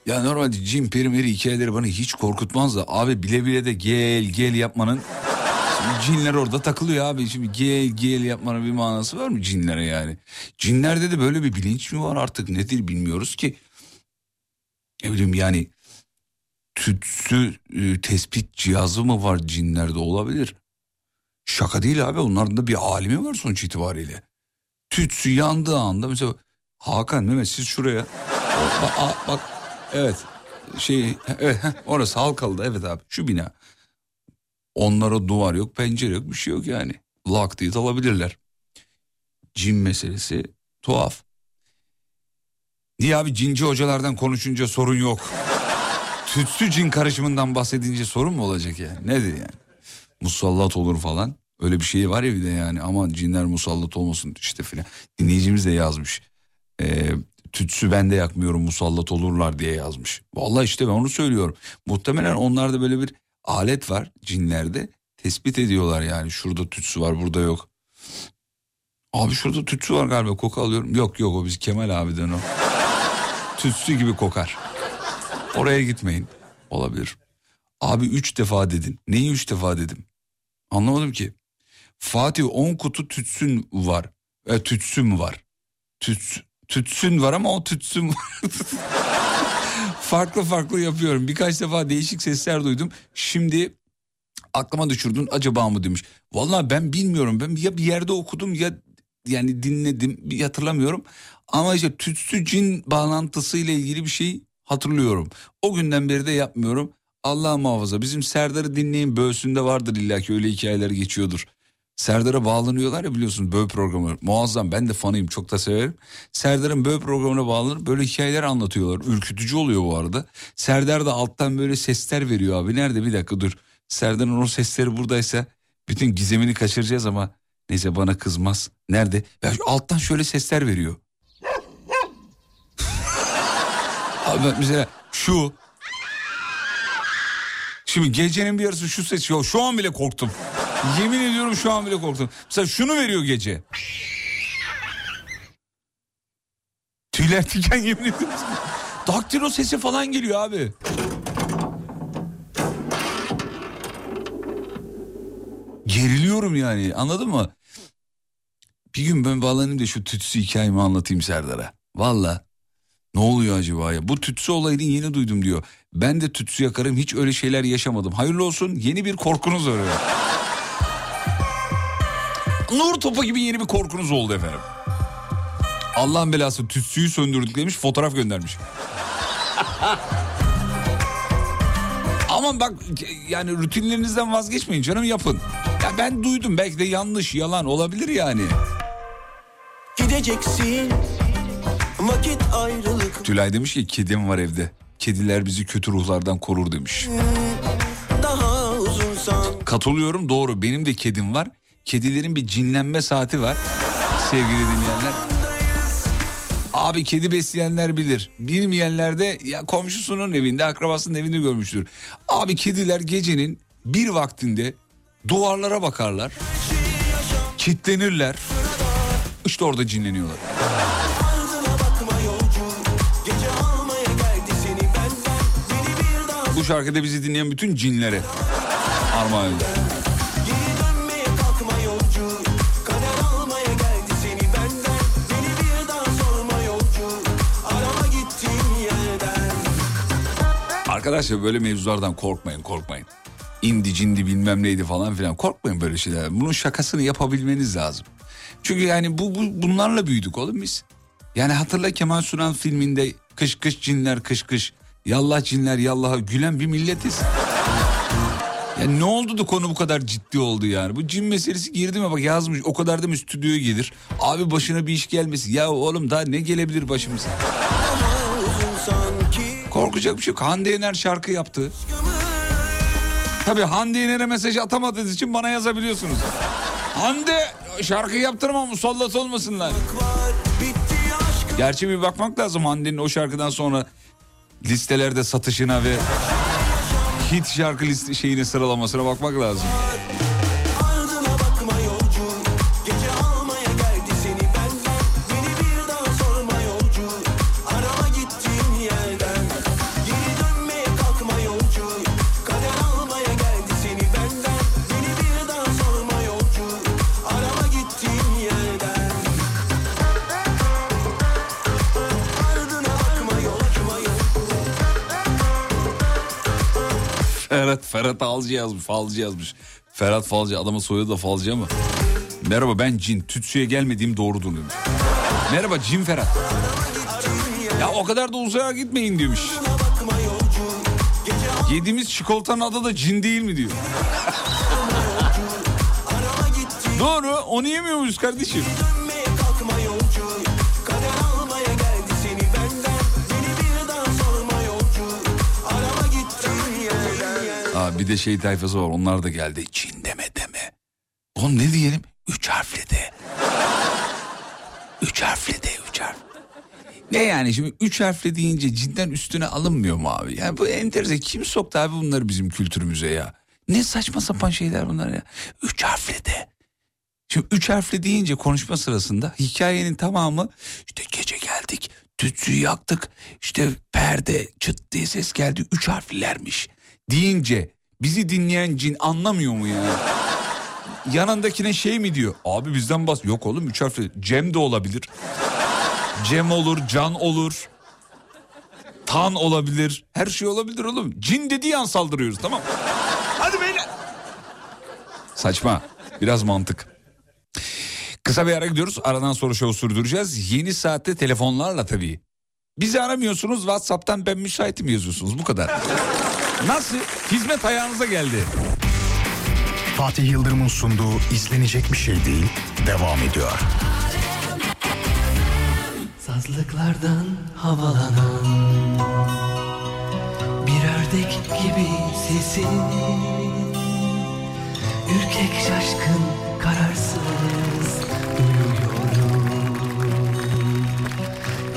Ya normalde cin peri meri hikayeleri bana hiç korkutmaz da abi bile bile de gel gel yapmanın... Cinler orada takılıyor abi. Şimdi gel gel yapmanın bir manası var mı cinlere yani? Cinlerde de böyle bir bilinç mi var artık, nedir bilmiyoruz ki. Ne bileyim yani, tütsü e, tespit cihazı mı var cinlerde, olabilir. Şaka değil abi, onların da bir alimi var sonuç itibariyle. Tütsü yandığı anda mesela Hakan Mehmet siz şuraya bak, a, bak evet şey evet, orası Halkalı'da evet abi şu bina. Onlara duvar yok, pencere yok, bir şey yok yani. Lak diye alabilirler. Cin meselesi tuhaf. Niye abi cinci hocalardan konuşunca sorun yok. Tütsü cin karışımından bahsedince sorun mu olacak yani? Nedir yani? Musallat olur falan. Öyle bir şey var ya bir de yani. Aman cinler musallat olmasın işte filan. Dinleyicimiz de yazmış. Ee, tütsü ben de yakmıyorum musallat olurlar diye yazmış. Vallahi işte ben onu söylüyorum. Muhtemelen onlarda böyle bir alet var cinlerde, tespit ediyorlar yani şurada tütsü var burada yok. Abi şurada tütsü var galiba, koku alıyorum. Yok yok o biz Kemal abiden o. Tütsü gibi kokar. Oraya gitmeyin. Olabilir. Abi üç defa dedin. Neyi üç defa dedim? Anlamadım ki. Fatih on kutu tütsün var. E, tütsüm var. Tüts, tütsün var ama o tütsüm var. Farklı farklı yapıyorum. Birkaç defa değişik sesler duydum. Şimdi aklıma düşürdün acaba mı demiş. Vallahi ben bilmiyorum. Ben ya bir yerde okudum ya yani dinledim, hatırlamıyorum. Ama işte tütsü cin bağlantısıyla ilgili bir şey hatırlıyorum. O günden beri de yapmıyorum. Allah muhafaza. Bizim Serdar'ı dinleyin, Böğsünde vardır illaki öyle hikayeler geçiyordur. Serdar'a bağlanıyorlar ya biliyorsun, Böğ programı muazzam, ben de fanıyım, çok da severim. Serdar'ın Böğ programına bağlanır, böyle hikayeler anlatıyorlar, ürkütücü oluyor bu arada. Serdar da alttan böyle sesler veriyor abi, nerede bir dakika dur. Serdar'ın o sesleri buradaysa bütün gizemini kaçıracağız ama neyse bana kızmaz. Nerede? Ya alttan şöyle sesler veriyor. Abi mesela şu. Şimdi gecenin bir yarısı şu ses, ya şu an bile korktum. Yemin ediyorum şu an bile korktum. Mesela şunu veriyor gece. Tüyler diken, yemin ediyorum. Daktilo sesi falan geliyor abi. Geriliyorum yani, anladın mı? Bir gün ben bağlanayım da şu tütsü hikayemi anlatayım Serdar'a. Valla ne oluyor acaba ya? Bu tütsü olayını yeni duydum diyor. Ben de tütsü yakarım, hiç öyle şeyler yaşamadım. Hayırlı olsun, yeni bir korkunuz öyle. Nur topu gibi yeni bir korkunuz oldu efendim. Allah'ın belası tütsüyü söndürdük demiş, fotoğraf göndermiş. Aman bak yani rutinlerinizden vazgeçmeyin canım, yapın. Ya ben duydum, belki de yanlış, yalan olabilir yani. Gideceksin vakit ayrılık. Tülay demiş ki kedim var evde. Kediler bizi kötü ruhlardan korur demiş. Daha uzunsan... Katılıyorum, doğru, benim de kedim var. Kedilerin bir cinlenme saati var sevgili dinleyenler. Abi kedi besleyenler bilir. Bilmeyenler de ya komşusunun evinde, akrabasının evinde görmüştür. Abi kediler gecenin bir vaktinde duvarlara bakarlar. Kitlenirler. İşte orada cinleniyorlar. Bu şarkıda bizi dinleyen bütün cinlere armağan ediyor. Arkadaşlar böyle mevzulardan korkmayın, korkmayın. İndi cindi bilmem neydi falan filan, korkmayın böyle şeyler. Bunun şakasını yapabilmeniz lazım. Çünkü yani bu, bu bunlarla büyüdük oğlum biz. Yani hatırla Kemal Sunal filminde kış kış cinler kış kış. Yallah cinler yallaha gülen bir milletiz. Yani ne oldu da konu bu kadar ciddi oldu yani. Bu cin meselesi girdi mi bak yazmış, o kadar demiş stüdyoya gelir. Abi başına bir iş gelmesin. Ya oğlum daha ne gelebilir başımıza? Korkacak bir şey yok. Hande Yener şarkı yaptı. Tabii Hande Yener'e mesaj atamadığınız için bana yazabiliyorsunuz. Hande şarkı yaptırmam, musallat olmasınlar. Gerçi bir bakmak lazım Hande'nin o şarkıdan sonra listelerde satışına ve hit şarkı liste şeyine, sıralamasına bakmak lazım. Ferhat, Ferhat Falcı yazmış, Falcı yazmış. Ferhat Falcı, adamın soyadı da Falcı ama. Merhaba ben Cin, Tütsü'ye gelmediğim doğrudur demiş. Merhaba Cin Ferhat. Ya o kadar da uzaya gitmeyin demiş. Yediğimiz çikolatanın adı da Cin değil mi diyor. Doğru, onu yemiyor muyuz kardeşim? Bir de şey tayfası var, onlar da geldi. Çin deme deme. Oğlum ne diyelim? Üç harfli de. Üç harfli de, üç harfli. Ne yani şimdi üç harfli deyince cinden üstüne alınmıyor mu abi? Yani bu enteresan, kim soktu abi bunları bizim kültürümüze ya? Ne saçma sapan şeyler bunlar ya. Üç harfli de. Şimdi üç harfli deyince konuşma sırasında hikayenin tamamı işte gece geldik, tütsüyü yaktık, işte perde çıt diye ses geldi, üç harflilermiş deyince bizi dinleyen cin anlamıyor mu yani? Yanındakine şey mi diyor? Abi bizden bas. Yok oğlum üç harfli. Cem de olabilir. Cem olur, Can olur. Tan olabilir. Her şey olabilir oğlum. Cin dediği an saldırıyoruz, tamam. Hadi beyler. Saçma. Biraz mantık. Kısa bir ara gidiyoruz. Aradan sonra şovu sürdüreceğiz. Yeni saatte telefonlarla tabii. Bizi aramıyorsunuz. WhatsApp'tan ben müsaitim yazıyorsunuz. Bu kadar. Nasıl? Hizmet ayağınıza geldi. Fatih Yıldırım'ın sunduğu izlenecek bir şey değil, devam ediyor. Sazlıklardan havalanan bir ördek gibi sesin, ürkek şaşkın kararsız duyuyorum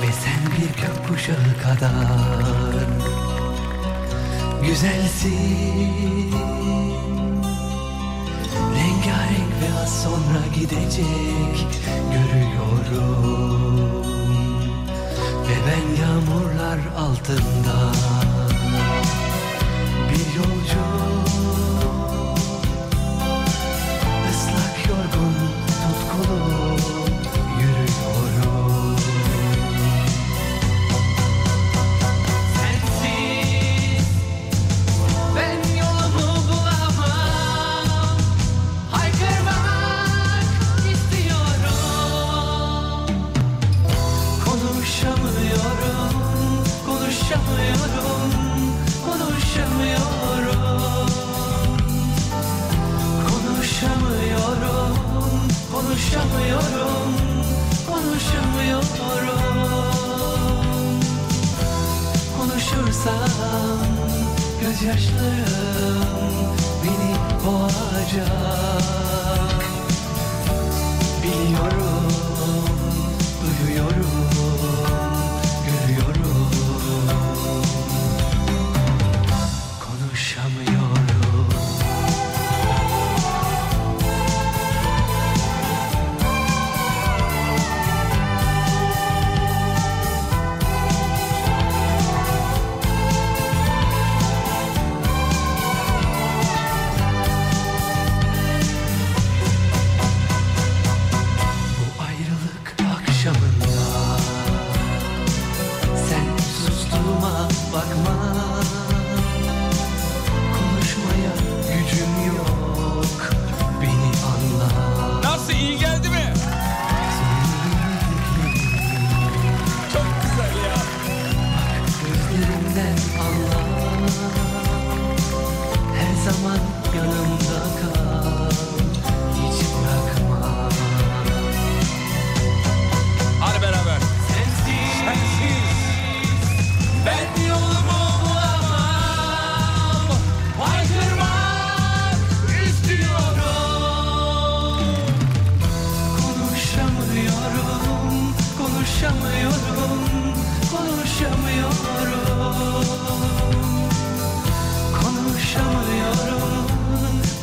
ve sen bir gökkuşağı kadar güzelsin, rengarenk ve az sonra gidecek görüyorum ve ben yağmurlar altında bir yolcu, ıslak yorgun tutkulu yürüyorum. Konuşamıyorum, konuşamıyorum, konuşamıyorum, konuşamıyorum, konuşamıyorum. Konuşursam gözyaşlarım beni boğacak. Biliyorum, duyuyorum. Konuşamıyorum, konuşamıyorum.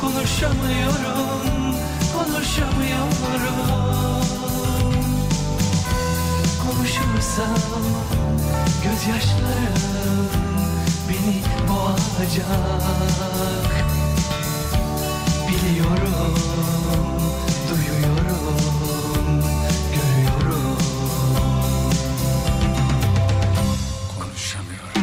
Konuşamıyorum, konuşamıyorum, konuşamıyorum. Konuşursam gözyaşlarım beni boğacak. Biliyorum, duyuyorum, görüyorum. Konuşamıyorum.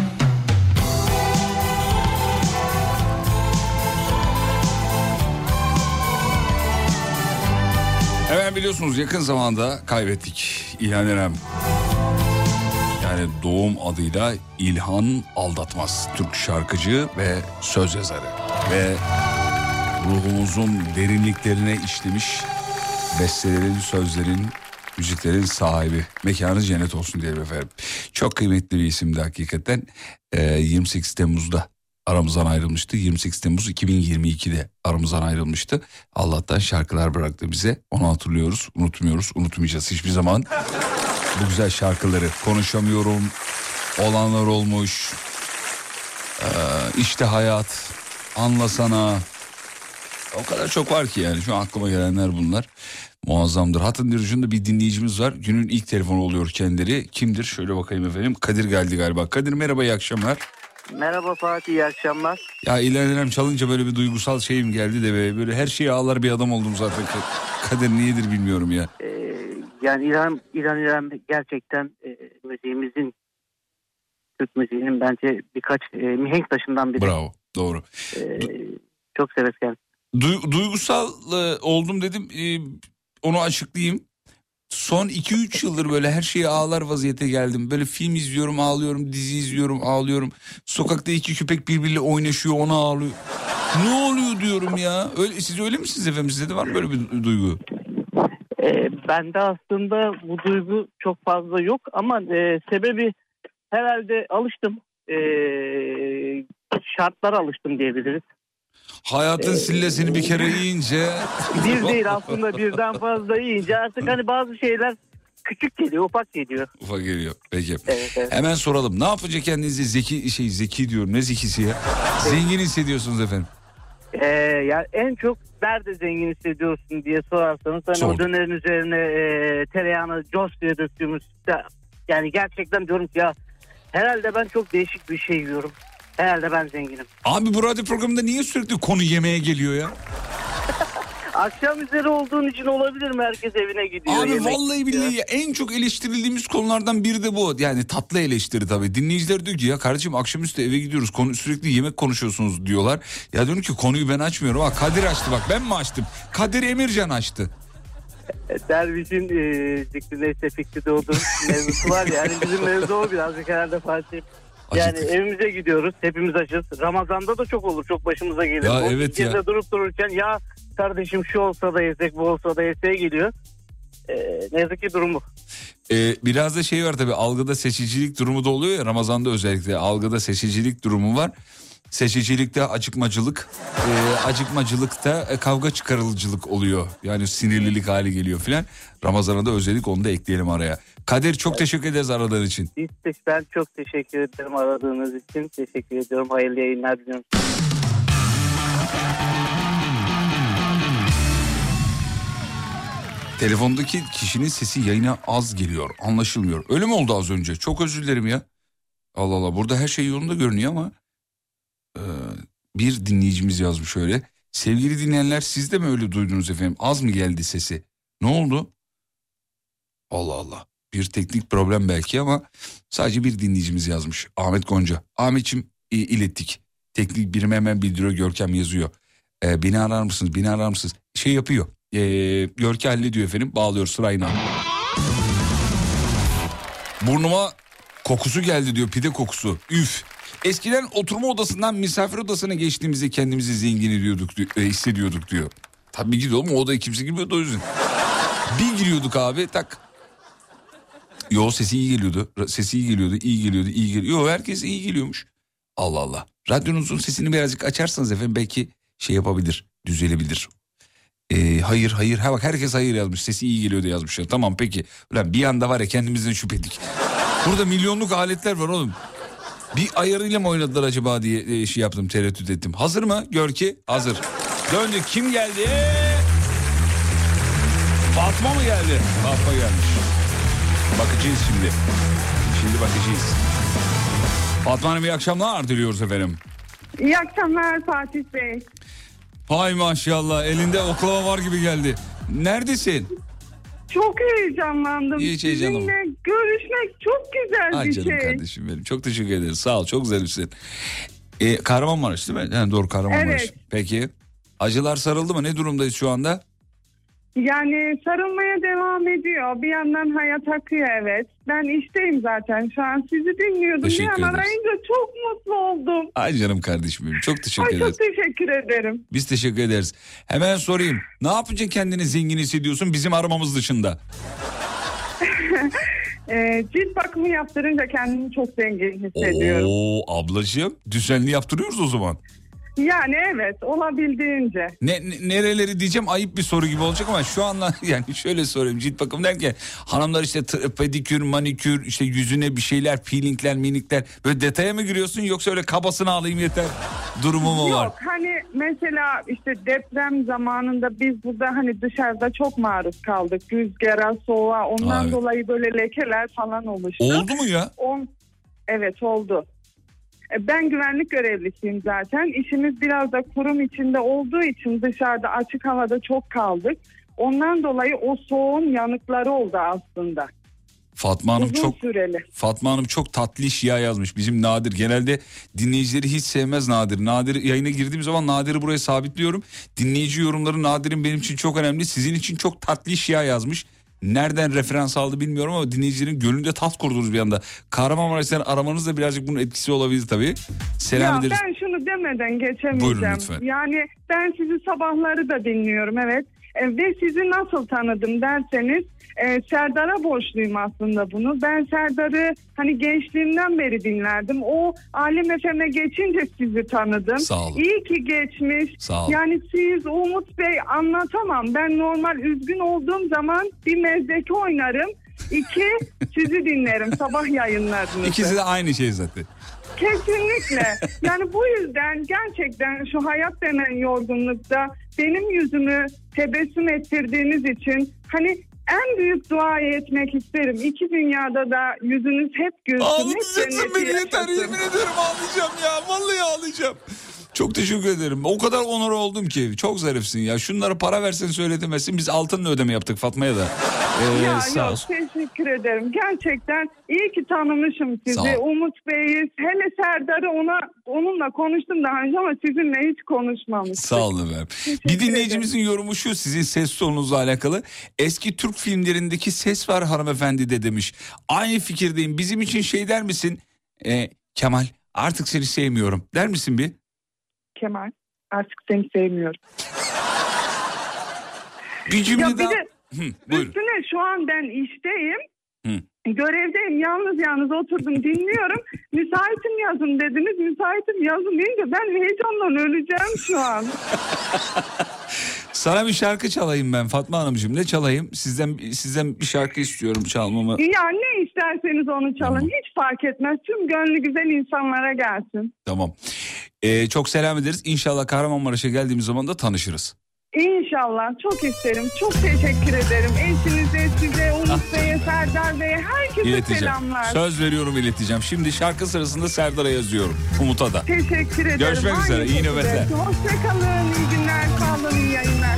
Hemen biliyorsunuz yakın zamanda kaybettik İlhan İrem. Yani doğum adıyla İlhan Aldatmaz, Türk şarkıcı ve söz yazarı ve ruhumuzun derinliklerine işlemiş bestelerin, sözlerin, müziklerin sahibi. Mekanı cennet olsun diyelim efendim. Çok kıymetli bir isimdi hakikaten. E, yirmi sekiz Temmuz'da aramızdan ayrılmıştı. yirmi sekiz Temmuz iki bin yirmi iki'de aramızdan ayrılmıştı. Allah'tan şarkılar bıraktı bize. Onu hatırlıyoruz, unutmuyoruz, unutmayacağız hiçbir zaman. Bu güzel şarkıları, konuşamıyorum, olanlar olmuş, e, işte hayat, anlasana... O kadar çok var ki yani şu an aklıma gelenler bunlar. Muazzamdır. Hatın dışında bir dinleyicimiz var. Günün ilk telefonu oluyor kendileri. Kimdir? Şöyle bakayım efendim. Kadir geldi galiba. Kadir merhaba, iyi akşamlar. Merhaba Fatih, iyi akşamlar. Ya İlhan İrem çalınca böyle bir duygusal şeyim geldi de be. Böyle her şeye ağlar bir adam oldum zaten. Kadir niyedir bilmiyorum ya. Ee, yani İlhan, İlhan İrem gerçekten e, müziğimizin, Türk müziğinin bence birkaç e, mihenk taşından biri. Bravo, doğru. Ee, du- çok severiz kendisi. Du- duygusal e, oldum dedim, e, onu açıklayayım. Son iki üç yıldır böyle her şeye ağlar vaziyete geldim. Böyle film izliyorum ağlıyorum, dizi izliyorum ağlıyorum. Sokakta iki köpek birbiriyle oynaşıyor, ona ağlıyor. Ne oluyor diyorum ya. Öyle, siz öyle misiniz efendim, sizde de var mı böyle bir duygu? E, bende aslında bu duygu çok fazla yok ama e, sebebi herhalde alıştım. E, şartlara alıştım diyebiliriz. Hayatın ee, sillesini bir kere yiyince... Bir değil aslında, birden fazla yiyince artık hani bazı şeyler küçük geliyor, ufak geliyor. Ufak geliyor, peki. Evet, evet. Hemen soralım, ne yapınca kendinizi zeki, şey zeki diyorum, ne zekisi ya? Evet. Zengin hissediyorsunuz efendim. Ee, yani en çok nerede zengin hissediyorsun diye sorarsanız hani Sordum. O dönerin üzerine e, tereyağını coz diye döktüğümüz... Yani gerçekten diyorum ki ya herhalde ben çok değişik bir şey yiyorum. Herhalde ben zenginim. Abi bu radyo programında niye sürekli konu yemeğe geliyor ya? Akşam üzeri olduğun için olabilir mi? Herkes evine gidiyor. Abi vallahi gidiyor. Billahi en çok eleştirildiğimiz konulardan biri de bu. Yani tatlı eleştiri tabii. Dinleyiciler diyor ki ya kardeşim akşamüstü eve gidiyoruz. Konu, sürekli yemek konuşuyorsunuz diyorlar. Ya diyorum ki konuyu ben açmıyorum. Ha, Kadir açtı bak, ben mi açtım? Kadir Emircan açtı. Derviş'in e, zikri neyse fikri de olduğu mevzusu var ya. Yani bizim mevzu o birazcık herhalde Fatih. Yani acıktık. Evimize gidiyoruz, hepimiz açız. Ramazan'da da çok olur, çok başımıza gelir. Ya o evet ya. Durup dururken ya kardeşim şu olsa da yesek, bu olsa da yesek geliyor. Ee, ne yazık ki durum bu. Ee, biraz da şey var tabii, algıda seçicilik durumu da oluyor ya. Ramazan'da özellikle algıda seçicilik durumu var. Seçicilikte acıkmacılık, e, acıkmacılıkta e, kavga çıkarılıcılık oluyor. Yani sinirlilik hali geliyor filan. Ramazan'a da özellik, onu da ekleyelim araya. Kadir çok evet. Teşekkür ederiz aradığın için. Ben çok teşekkür ederim aradığınız için. Teşekkür ediyorum. Hayırlı yayınlar diliyorum. Telefondaki kişinin sesi yayına az geliyor. Anlaşılmıyor. Öyle mi oldu az önce? Çok özür dilerim ya. Allah Allah, burada her şey yolunda görünüyor ama... Bir dinleyicimiz yazmış öyle. Sevgili dinleyenler, siz de mi öyle duydunuz efendim? Az mı geldi sesi? Ne oldu? Allah Allah. Bir teknik problem belki ama sadece bir dinleyicimiz yazmış. Ahmet Gonca. Ahmet'ciğim ilettik. Teknik birime hemen bildiriyor. Görkem yazıyor. E, beni arar mısınız? Beni arar mısınız? Şey yapıyor. E, Görkem hallediyor efendim. Bağlıyor sırayla. Burnuma kokusu geldi diyor. Pide kokusu. Üf. Eskiden oturma odasından misafir odasına geçtiğimizde kendimizi zengin ediyorduk, hissediyorduk diyor. Tabii ki de oğlum, o odaya kimse girmiyordu o yüzden. Bir giriyorduk abi tak. Yo sesi iyi geliyordu, sesi iyi geliyordu, iyi geliyordu, iyi geliyordu. Yo herkes iyi geliyormuş. Allah Allah. Radyonuzun sesini birazcık açarsanız efendim belki şey yapabilir, düzelebilir. E, hayır hayır. Ha bak herkes hayır yazmış. Sesi iyi geliyor diye yazmışlar. Tamam peki. Ulan bir anda var ya kendimizden şüphedik. Burada milyonluk aletler var oğlum. Bir ayarıyla mı oynadılar acaba diye şey yaptım, tereddüt ettim. Hazır mı Görki? Hazır. Döndük. Kim geldi? Fatma mı geldi? Fatma gelmiş. Bakacağız şimdi. Şimdi bakacağız. Fatma Hanım iyi akşamlar diliyoruz efendim. İyi akşamlar Fatih Bey. Hay maşallah, elinde oklava var gibi geldi. Neredesin? Çok heyecanlandım. Hiç heyecanlandım. Sizinle görüşmek çok güzel ha, bir canım şey. Canım kardeşim benim. Çok teşekkür ederim. Sağ ol. Çok güzelmişsin. Ee, Kahramanmaraş değil mi? Yani doğru, Kahramanmaraş. Evet. Peki. Acılar sarıldı mı? Ne durumdayız şu anda? Yani sarılmaya devam ediyor. Bir yandan hayat akıyor, evet. Ben işteyim zaten. Şu an sizi dinliyordum. Teşekkür bir an arayınca çok mutlu oldum. Ay canım kardeşim benim. Çok teşekkür ederiz. Çok teşekkür ederim. Biz teşekkür ederiz. Hemen sorayım. Ne yapınca kendini zengin hissediyorsun bizim aramamız dışında? e, cilt bakımı yaptırınca kendimi çok zengin hissediyorum. Oo ablacığım. Düzenli yaptırıyoruz o zaman. Yani evet, olabildiğince. Ne, nereleri diyeceğim ayıp bir soru gibi olacak ama şu anla yani şöyle sorayım, cilt bakımı derken hanımlar işte pedikür, manikür, işte yüzüne bir şeyler, peelingler, minikler, böyle detaya mı giriyorsun yoksa öyle kabasını alayım yeter durumu mu var? Yok hani mesela işte deprem zamanında biz burada hani dışarıda çok maruz kaldık rüzgara, soğuğa, ondan abi dolayı böyle lekeler falan oluştu. Oldu mu ya? On... Evet oldu. Ben güvenlik görevlisiyim zaten. İşimiz biraz da kurum içinde olduğu için dışarıda açık havada çok kaldık. Ondan dolayı o soğuğun yanıkları oldu aslında. Fatma Hanım uzun çok süreli. Fatma Hanım çok tatlış ya yazmış. Bizim Nadir genelde dinleyicileri hiç sevmez Nadir. Nadir yayına girdiğim zaman Nadir'i buraya sabitliyorum. Dinleyici yorumları Nadir'in benim için çok önemli. Sizin için çok tatlış ya yazmış. Nereden referans aldı bilmiyorum ama dinleyicilerin gönlünde taht kurdunuz bir anda. Kahramanmaraş'tan aramanız da birazcık bunun etkisi olabilir tabii. Selam ya ederiz. Ben şunu demeden geçemeyeceğim. Yani ben sizi sabahları da dinliyorum, evet. E, ve sizi nasıl tanıdım derseniz e, Serdar'a borçluyum aslında bunu. Ben Serdar'ı hani gençliğimden beri dinlerdim. O Alem F M'e geçince sizi tanıdım. Sağ olun. İyi ki geçmiş. Sağ olun. Yani siz Umut Bey anlatamam. Ben normal üzgün olduğum zaman bir mezdeki oynarım. İki sizi dinlerim sabah yayınlarınızı. İkisi de aynı şey zaten. Kesinlikle. Yani bu yüzden gerçekten şu hayat denen yorgunlukta benim yüzümü tebessüm ettirdiğiniz için hani en büyük dua etmek isterim. İki dünyada da yüzünüz hep gülsün. Ağlayacaksın beni yeter, yemin ederim ağlayacağım ya. Vallahi ağlayacağım. Çok teşekkür ederim. O kadar onur oldum ki. Çok zarifsin ya. Şunlara para versen söyletemezsin. Biz altınla ödeme yaptık Fatma'ya da. Ee, ya sağ yok, teşekkür ederim. Gerçekten iyi ki tanımışım sizi. Umut Bey'i, hele Serdar'ı ona, onunla konuştum daha önce ama sizinle hiç konuşmamıştık. Sağ olun efendim. Bir dinleyicimizin ederim. Yorumu şu sizin ses tonunuzla alakalı. Eski Türk filmlerindeki ses var hanımefendi de demiş. Aynı fikirdeyim. Bizim için şey der misin? E, Kemal artık seni sevmiyorum. Der misin bir? Kemal artık seni sevmiyorum. Bir cümle ya daha. Bir de, hı, üstüne şu an ben işteyim. Hı. Görevdeyim, yalnız yalnız oturdum dinliyorum. Müsaitim yazın dediniz. Müsaitim yazın deyince ben heyecandan öleceğim şu an. Sana bir şarkı çalayım ben Fatma Hanımcığım. Ne çalayım? Sizden sizden bir şarkı istiyorum çalmamı. Ya ne isterseniz onu çalın. Tamam. Hiç fark etmez. Tüm gönlü güzel insanlara gelsin. Tamam. Ee, çok selam ederiz. İnşallah Kahramanmaraş'a geldiğimiz zaman da tanışırız. İnşallah. Çok isterim. Çok teşekkür ederim. Eşinize, size, Umut Bey'e, Serdar Bey'e, herkese selamlar. Söz veriyorum, ileteceğim. Şimdi şarkı sırasında Serdar'a yazıyorum. Umut'a da. Teşekkür ederim. Görüşmek aynı üzere. İyi nöbetler. Hoşçakalın. İyi günler. Sağ olun. İyi yayınlar.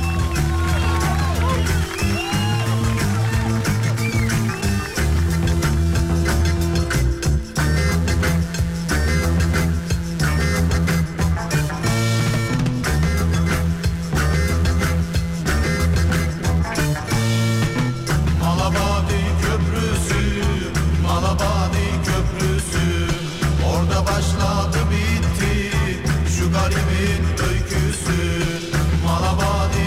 Başladı bitti şu garibin öyküsü Malabadi.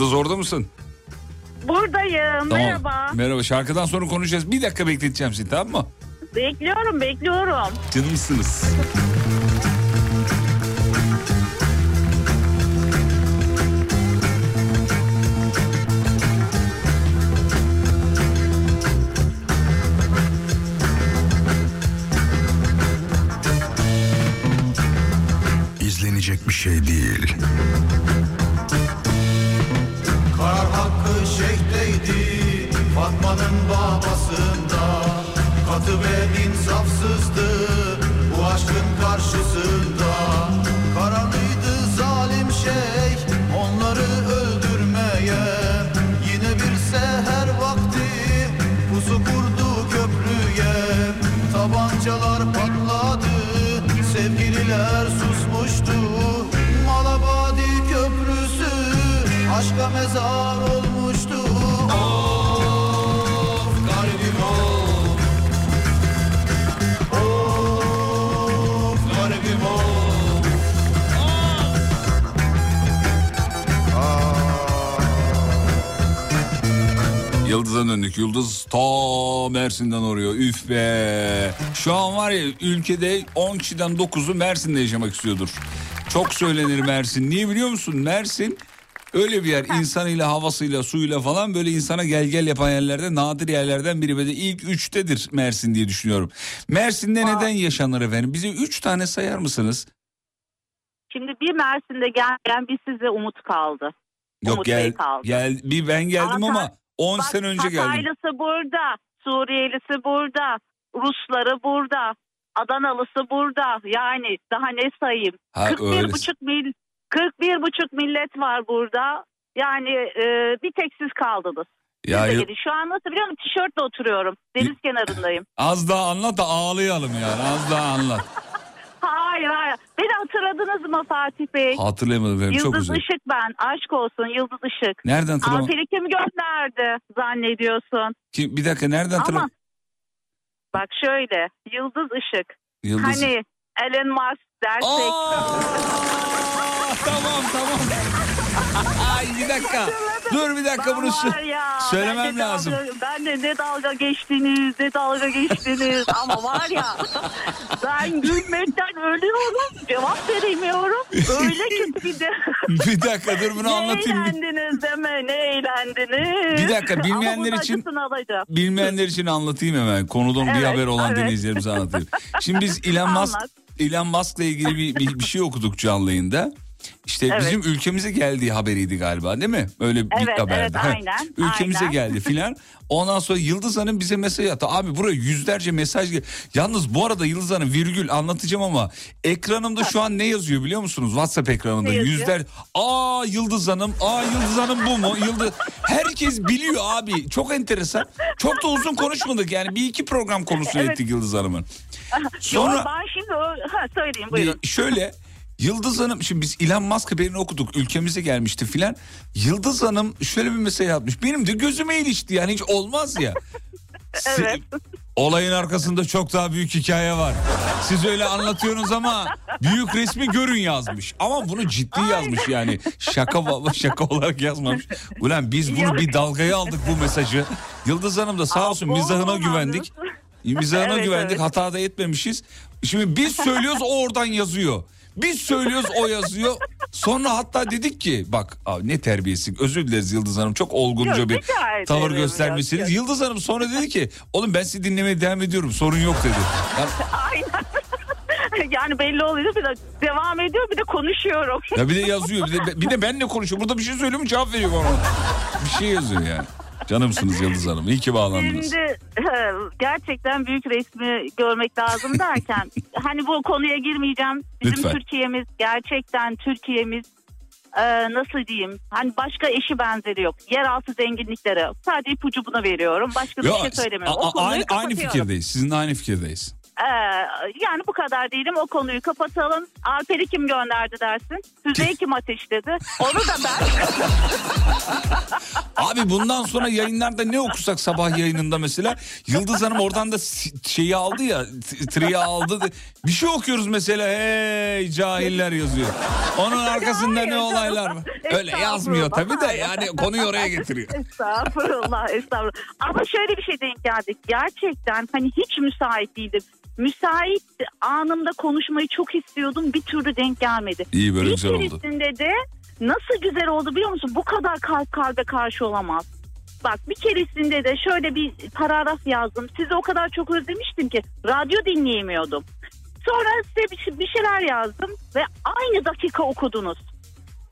Yıldız, orada mısın? Buradayım. Tamam. Merhaba. Merhaba. Şarkıdan sonra konuşacağız. Bir dakika bekleteceğim seni, tamam mı? Bekliyorum, bekliyorum. Canımsınız. İzlenecek bir şey değil. Karar hakkı şeyhteydi Fatma'nın babasında. Katı ve insafsızdı bu aşkın karşısında. Kararlıydı zalim şeyh onları öldürmeye. Yine bir seher vakti pusu kurdu köprüye. Tabancalar patladı, sevgililer susmuştu. Malabadi köprüsü aşka mezar olmuştu. Of garibim of, of garibim of, of. Yıldız'a döndük. Yıldız ta Mersin'den arıyor. Üf be. Şu an var ya, ülkede on kişiden dokuzu Mersin'de yaşamak istiyordur. Çok söylenir Mersin. Niye biliyor musun? Mersin öyle bir yer, insanıyla, havasıyla, suyuyla falan böyle insana gel gel yapan yerlerde, nadir yerlerden biri. Böyle ilk üçtedir Mersin diye düşünüyorum. Mersin'de Aa. neden yaşanır efendim? Bize üç tane sayar mısınız? Şimdi bir Mersin'de gelmeyen bir size Umut kaldı. Yok, Umut gel, kaldı. gel bir ben geldim ama, ama on sene önce geldim. Hataylısı burada, Suriyelisi burada, Rusları burada, Adanalısı burada. Yani daha ne sayayım? kırk bir buçuk milyon. kırk bir buçuk millet var burada. Yani e, bir tek siz kaldınız. Ya y- Şu an nasıl biliyor musun? Tişörtle oturuyorum. Deniz y- kenarındayım. Az daha anlat da ağlayalım yani. Az daha anlat. Hayır hayır. Beni hatırladınız mı Fatih Bey? Hatırlayamadım benim. Yıldız çok güzel. Yıldız Işık ben. Aşk olsun Yıldız Işık. Nereden hatırlamadın? Aferi kim gönderdi zannediyorsun? Kim? Bir dakika, nereden hatırlamadın? Bak şöyle. Yıldız Işık. Yıldız. Hani Elon Musk dersek. Tamam tamam. Ay bir dakika. Dur bir dakika, bunu söylemem lazım. Ben de ne dalga geçtiniz, ne dalga geçtiniz. Ama var ya, ben gülmekten ölüyorum. Cevap veremiyorum. Öyle kötü bir de. Bir dakika dur, bunu anlatayım. Ne eğlendiniz deme, ne eğlendiniz. Bir dakika, bilmeyenler için bilmeyenler için anlatayım hemen. Konudan evet, bir haber olan evet. Denizlerimize anlatayım. Şimdi biz Elon Musk, Elon Musk'la ilgili bir, bir, bir şey okuduk canlı yayında. İşte evet. Bizim ülkemize geldiği haberiydi galiba, değil mi? Öyle bir evet, haberdi. Evet, aynen, ülkemize aynen. geldi filan. Ondan sonra Yıldız Hanım bize mesaj attı. Abi buraya yüzlerce mesaj geldi. Yalnız bu arada Yıldız Hanım, virgül anlatacağım ama ekranımda şu an ne yazıyor biliyor musunuz? WhatsApp ekranında yüzler. Aa Yıldız Hanım, aa Yıldız Hanım bu mu? Yıldız. Herkes biliyor abi. Çok enteresan. Çok da uzun konuşmadık yani, bir iki program konusunu evet. ettik Yıldız Hanım'ın. Sonra Yo, ben şimdi ha, söyleyeyim buyurun. Şöyle. Yıldız Hanım, şimdi biz Elon Musk haberini okuduk, ülkemize gelmişti filan. Yıldız Hanım şöyle bir mesaj atmış. Benim de gözüme ilişti yani, hiç olmaz ya. Evet. Siz, olayın arkasında çok daha büyük hikaye var. Siz öyle anlatıyorsunuz ama büyük resmi görün yazmış. Ama bunu ciddi yazmış yani. Şaka şaka olarak yazmamış. Ulan biz bunu bir dalgaya aldık bu mesajı. Yıldız Hanım da sağ olsun mizahına güvendik. Mizahına evet, güvendik evet. Hata da etmemişiz. Şimdi biz söylüyoruz, o oradan yazıyor. Biz söylüyoruz, o yazıyor. Sonra hatta dedik ki bak abi, ne terbiyesizlik, özür dileriz Yıldız Hanım, çok olgunca yok, bir tavır göstermişsiniz. Yok. Yıldız Hanım sonra dedi ki oğlum ben sizi dinlemeye devam ediyorum, sorun yok dedi. Yani... Aynen yani belli oluyor, bir de devam ediyor, bir de konuşuyorum. Ya bir de yazıyor, bir de, bir de benle konuşuyor, burada bir şey söylüyorum cevap veriyor bana. Bir şey yazıyor yani. Canımsınız Yıldız Hanım. İyi ki bağlandınız. Şimdi gerçekten büyük resmi görmek lazım derken hani bu konuya girmeyeceğim. Bizim Lütfen. Türkiye'miz gerçekten Türkiye'miz nasıl diyeyim? Hani başka eşi benzeri yok. Yeraltı zenginliklere. Sadece ipucu buna veriyorum. Başka bir şey söylemiyorum. O konuyu kapatıyorum. Aynı fikirdeyiz. Sizin de aynı fikirdeyiz. Yani bu kadar değilim. O konuyu kapatalım. Alper'i kim gönderdi dersin? Füzeyi kim ateşledi? Onu da ben. Abi bundan sonra yayınlarda ne okusak sabah yayınında mesela. Yıldız Hanım oradan da şeyi aldı ya, triyi aldı. Bir şey okuyoruz mesela, hey cahiller yazıyor. Onun arkasında ne olaylar var. Öyle yazmıyor tabii de yani konuyu oraya getiriyor. Estağfurullah, estağfurullah. Ama şöyle bir şey denk geldik. Gerçekten hani hiç müsait değildim. Müsait anımda konuşmayı çok istiyordum. Bir türlü denk gelmedi. İyi böyle bir güzel oldu. Bir keresinde de nasıl güzel oldu biliyor musun? Bu kadar kalp kalbe karşı olamaz. Bak bir keresinde de şöyle bir paragraf yazdım. Sizi o kadar çok özlemiştim ki radyo dinleyemiyordum. Sonra size bir şeyler yazdım ve aynı dakika okudunuz.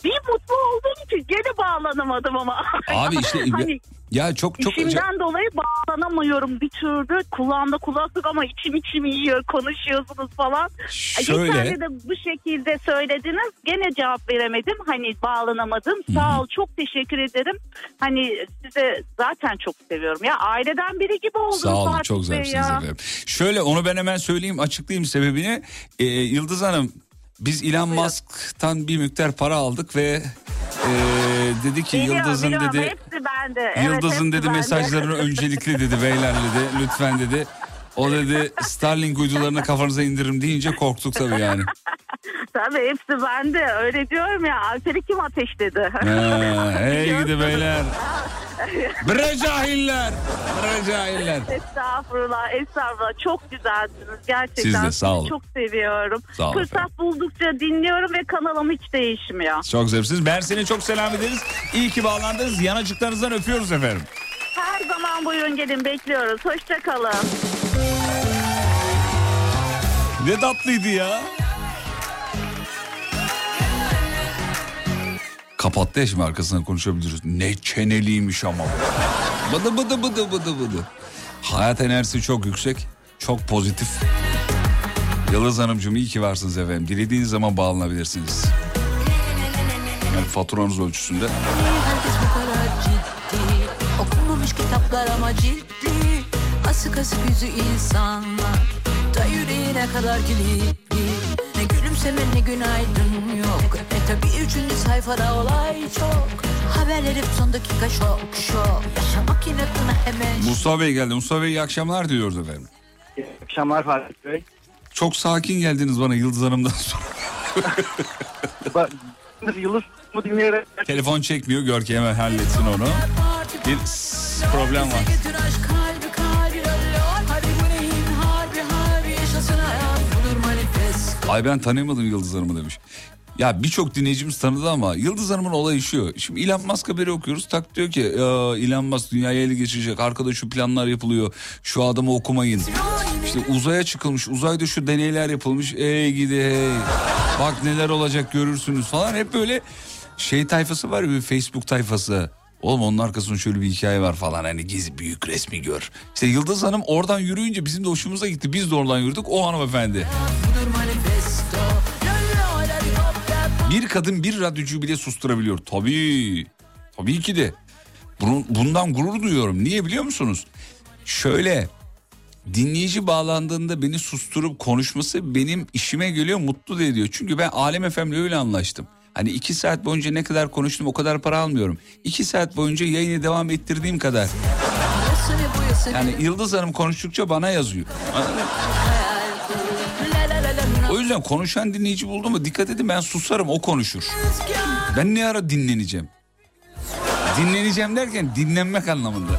Bir mutlu oldum ki gene bağlanamadım ama. Abi işte hani, ya çok çok içimden dolayı bağlanamıyorum bir türlü. Kulağımda kulaklık ama içim içim yiyor, konuşuyorsunuz falan. Şöyle. Geçen de bu şekilde söylediniz, gene cevap veremedim. Hani bağlanamadım. Hı-hı. Sağ ol, çok teşekkür ederim. Hani size zaten çok seviyorum. Ya aileden biri gibi oldunuz. Sağ olun, çok zarifsiniz efendim. Şöyle onu ben hemen söyleyeyim, açıklayayım sebebini. Ee, Yıldız Hanım, biz Elon Musk'tan bir miktar para aldık ve e, dedi ki biliyor, Yıldız'ın biliyor, dedi evet, Yıldız'ın dedi mesajlarını bende. Öncelikli dedi beyler dedi lütfen dedi. O dedi Starlink uydularını kafanıza indiririm deyince korktuk tabii yani. Tabii hepsi bende, öyle diyorum ya, Alper'i kim ateşledi? Hey gidi beyler. Bre cahiller, bre cahiller. Estağfurullah, estağfurullah. Çok güzelsiniz gerçekten. Siz de sağ olun. Çok seviyorum. Sağ olun. Fırsat buldukça dinliyorum ve kanalım hiç değişmiyor. Çok zevksiniz. Mersin'e çok selam ederiz. İyi ki bağlandınız. Yanacıklarınızdan öpüyoruz efendim. Her zaman buyurun gelin, bekliyoruz. Hoşça kalın. Ne tatlıydı ya. Kapattı ya, şimdi arkasından konuşabiliriz. Ne çeneliymiş ama. Bıdı bıdı bıdı bıdı bıdı. Hayat enerjisi çok yüksek. Çok pozitif. Yıldız Hanımcığım iyi ki varsınız efendim. Dilediğiniz zaman bağlanabilirsiniz. Yani faturanız ölçüsünde. Herkes bu kadar ciddi. Okunmamış kitaplar ama ciddi. Asık asık yüzü insanlar. Da yüreğine kadar kilitli. Ne gülümseme ne günaydın yok. E tabi üçüncü sayfada olay çok. Haberler hep son dakika şok şok. Yaşamak inatına hemen. Mustafa Bey geldi. Mustafa Bey iyi akşamlar diyoruz efendim. İyi akşamlar Fatih Bey. Çok sakin geldiniz bana Yıldız Hanım'dan sonra. Yıldız mı dinleyerek? Telefon çekmiyor, Görkem hemen halletsin onu. Bir problem var. Ay ben tanıyamadım Yıldız Hanım'ı demiş. Ya birçok dinleyicimiz tanıdı ama Yıldız Hanım'ın olayı şu. Şimdi Elon Musk haberi okuyoruz. Tak diyor ki Elon Musk dünyayı ele geçirecek. Arkada şu planlar yapılıyor. Şu adamı okumayın. İşte uzaya çıkılmış. Uzayda şu deneyler yapılmış. Ey gidi hey. Bak neler olacak görürsünüz falan. Hep böyle şey tayfası var ya, bir Facebook tayfası. Oğlum onun arkasında şöyle bir hikaye var falan, hani gizli büyük resmi gör. İşte Yıldız Hanım oradan yürüyünce bizim de hoşumuza gitti. Biz de oradan yürüdük o hanımefendi. Bir kadın bir radyocuyu bile susturabiliyor. Tabii. Tabii ki de. Bunun, bundan gurur duyuyorum. Niye biliyor musunuz? Şöyle, dinleyici bağlandığında beni susturup konuşması benim işime geliyor, mutlu da ediyor. Çünkü ben Alem F M'le öyle anlaştım. Hani iki saat boyunca ne kadar konuştum o kadar para almıyorum. İki saat boyunca yayını devam ettirdiğim kadar. Yani Yıldız Hanım konuştukça bana yazıyor. O yüzden konuşan dinleyici buldum mu dikkat edin, ben susarım o konuşur. Ben ne ara dinleneceğim? Dinleneceğim derken dinlenmek anlamında.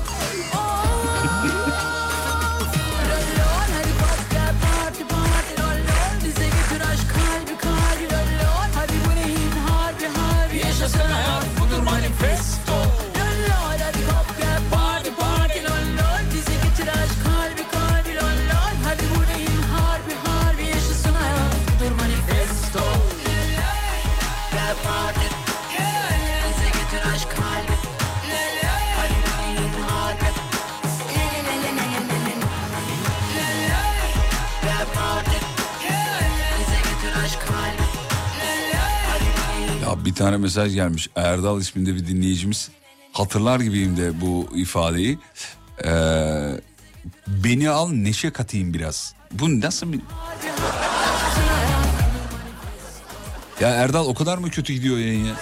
Bir tane mesaj gelmiş. Erdal isminde bir dinleyicimiz. Hatırlar gibiyim de bu ifadeyi. Ee, beni al neşe katayım biraz. Bu nasıl bir... Ya Erdal o kadar mı kötü gidiyor yayın ya?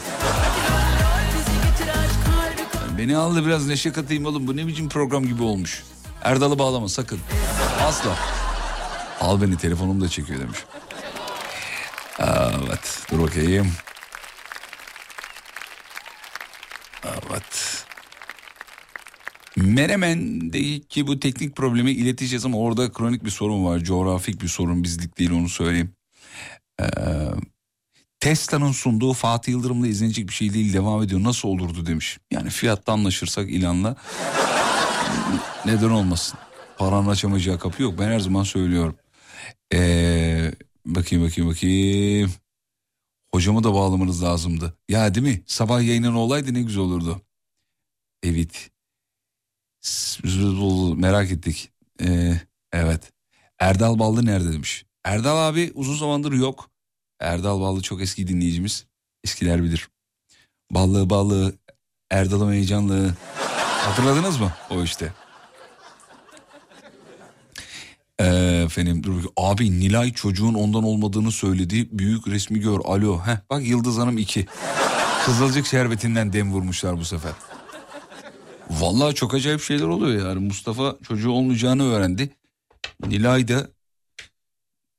Beni al da biraz neşe katayım oğlum. Bu ne biçim program gibi olmuş. Erdal'ı bağlama sakın. Asla. Al beni, telefonum da çekiyor demiş. Evet. Dur bakayım. Evet. Meremen'deki bu teknik problemi ileteceğiz ama orada kronik bir sorun var. Coğrafik bir sorun, bizlik değil, onu söyleyeyim. Ee, Tesla'nın sunduğu Fatih Yıldırım'la izlenecek bir şey değil, devam ediyor. Nasıl olurdu demiş. Yani fiyatta anlaşırsak ilanla neden olmasın. Paranın açamayacağı kapı yok. Ben her zaman söylüyorum. Ee, bakayım bakayım bakayım. Hocamı da bağlamanız lazımdı. Ya değil mi? Sabah yayının olaydı ne güzel olurdu. Evet. Merak ettik. Ee, evet. Erdal Ballı nerede demiş. Erdal abi uzun zamandır yok. Erdal Ballı çok eski dinleyicimiz. Eskiler bilir. Ballı ballı. Erdal'ım heyecanlı. Hatırladınız mı? O işte. Ee, efendim dur bakayım. Abi Nilay çocuğun ondan olmadığını söyledi. Büyük resmi gör. Alo. Heh, bak Yıldız Hanım iki. Kızılcık şerbetinden dem vurmuşlar bu sefer. Vallahi çok acayip şeyler oluyor yani. Mustafa çocuğu olmayacağını öğrendi. Nilay da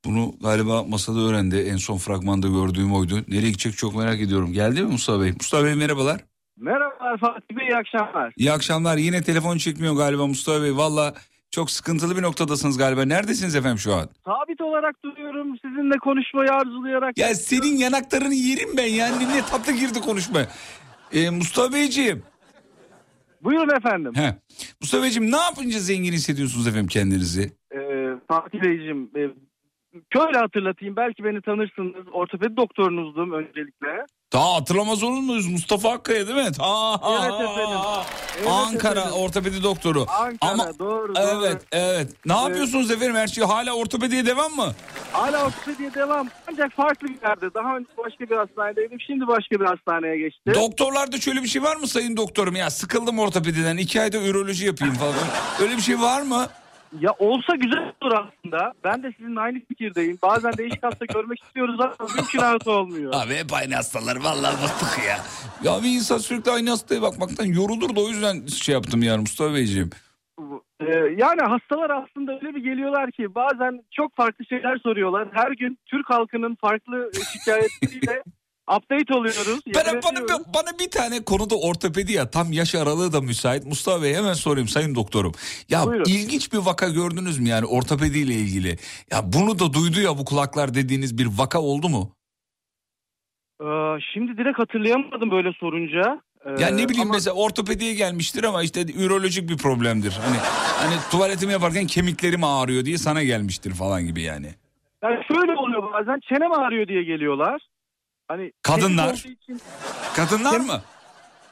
bunu galiba masada öğrendi. En son fragmanda gördüğüm oydu. Nereye gidecek çok merak ediyorum. Geldi mi Mustafa Bey? Mustafa Bey merhabalar. Merhabalar Fatih Bey, iyi akşamlar. İyi akşamlar. Yine telefon çekmiyor galiba Mustafa Bey. Vallahi çok sıkıntılı bir noktadasınız galiba. Neredesiniz efendim şu an? Sabit olarak duruyorum. Sizinle konuşmayı arzulayarak. Ya senin yanaklarını yerim ben yani. Ne tatlı girdi konuşma. Ee, Mustafa Beyciğim. Buyurun efendim. He. Mustafa Beyciğim ne yapınca zengin hissediyorsunuz efendim kendinizi? Ee, Fatih Beyciğim e, şöyle hatırlatayım. Belki beni tanırsınız. Ortopedi doktorunuzdum öncelikle. Ta hatırlamaz olur muyuz? Mustafa Akkaya değil mi? Ta, evet efendim. Evet Ankara efendim. Ortopedi doktoru. Ankara ama, doğru. Evet doğru. Evet. Ne evet. yapıyorsunuz efendim her şey? Hala ortopediye devam mı? Hala ortopediye devam. Ancak farklı bir yerde. Daha önce başka bir hastanedeydim. Şimdi başka bir hastaneye geçtim. Doktorlarda şöyle bir şey var mı sayın doktorum? Ya sıkıldım ortopediden. İki ayda üroloji yapayım falan. Öyle bir şey var mı? Ya olsa güzel olur aslında. Ben de sizin aynı fikirdeyim. Bazen de iş hasta görmek istiyoruz ama mümkün hasta olmuyor. Abi hep aynı hastalar. Vallahi bıktık ya. Ya bir insan sürekli aynı hastaya bakmaktan yorulur da o yüzden şey yaptım yani Mustafa Beyciğim. Ee, yani hastalar aslında öyle bir geliyorlar ki bazen çok farklı şeyler soruyorlar. Her gün Türk halkının farklı şikayetleriyle update oluyoruz. Bana, bana, bana bir tane konuda ortopedi ya tam yaş aralığı da müsait. Mustafa Bey hemen sorayım sayın doktorum. Ya buyurun. İlginç bir vaka gördünüz mü yani ortopediyle ilgili? Ya bunu da duydu ya bu kulaklar dediğiniz bir vaka oldu mu? Ee, şimdi direkt hatırlayamadım böyle sorunca. Ee, ya ne bileyim ama... mesela ortopediye gelmiştir ama işte ürolojik bir problemdir. Hani hani tuvaletimi yaparken kemiklerim ağrıyor diye sana gelmiştir falan gibi yani. Yani şöyle oluyor bazen çenem ağrıyor diye geliyorlar. Hani kadınlar. Için... Kadınlar Çen... mı?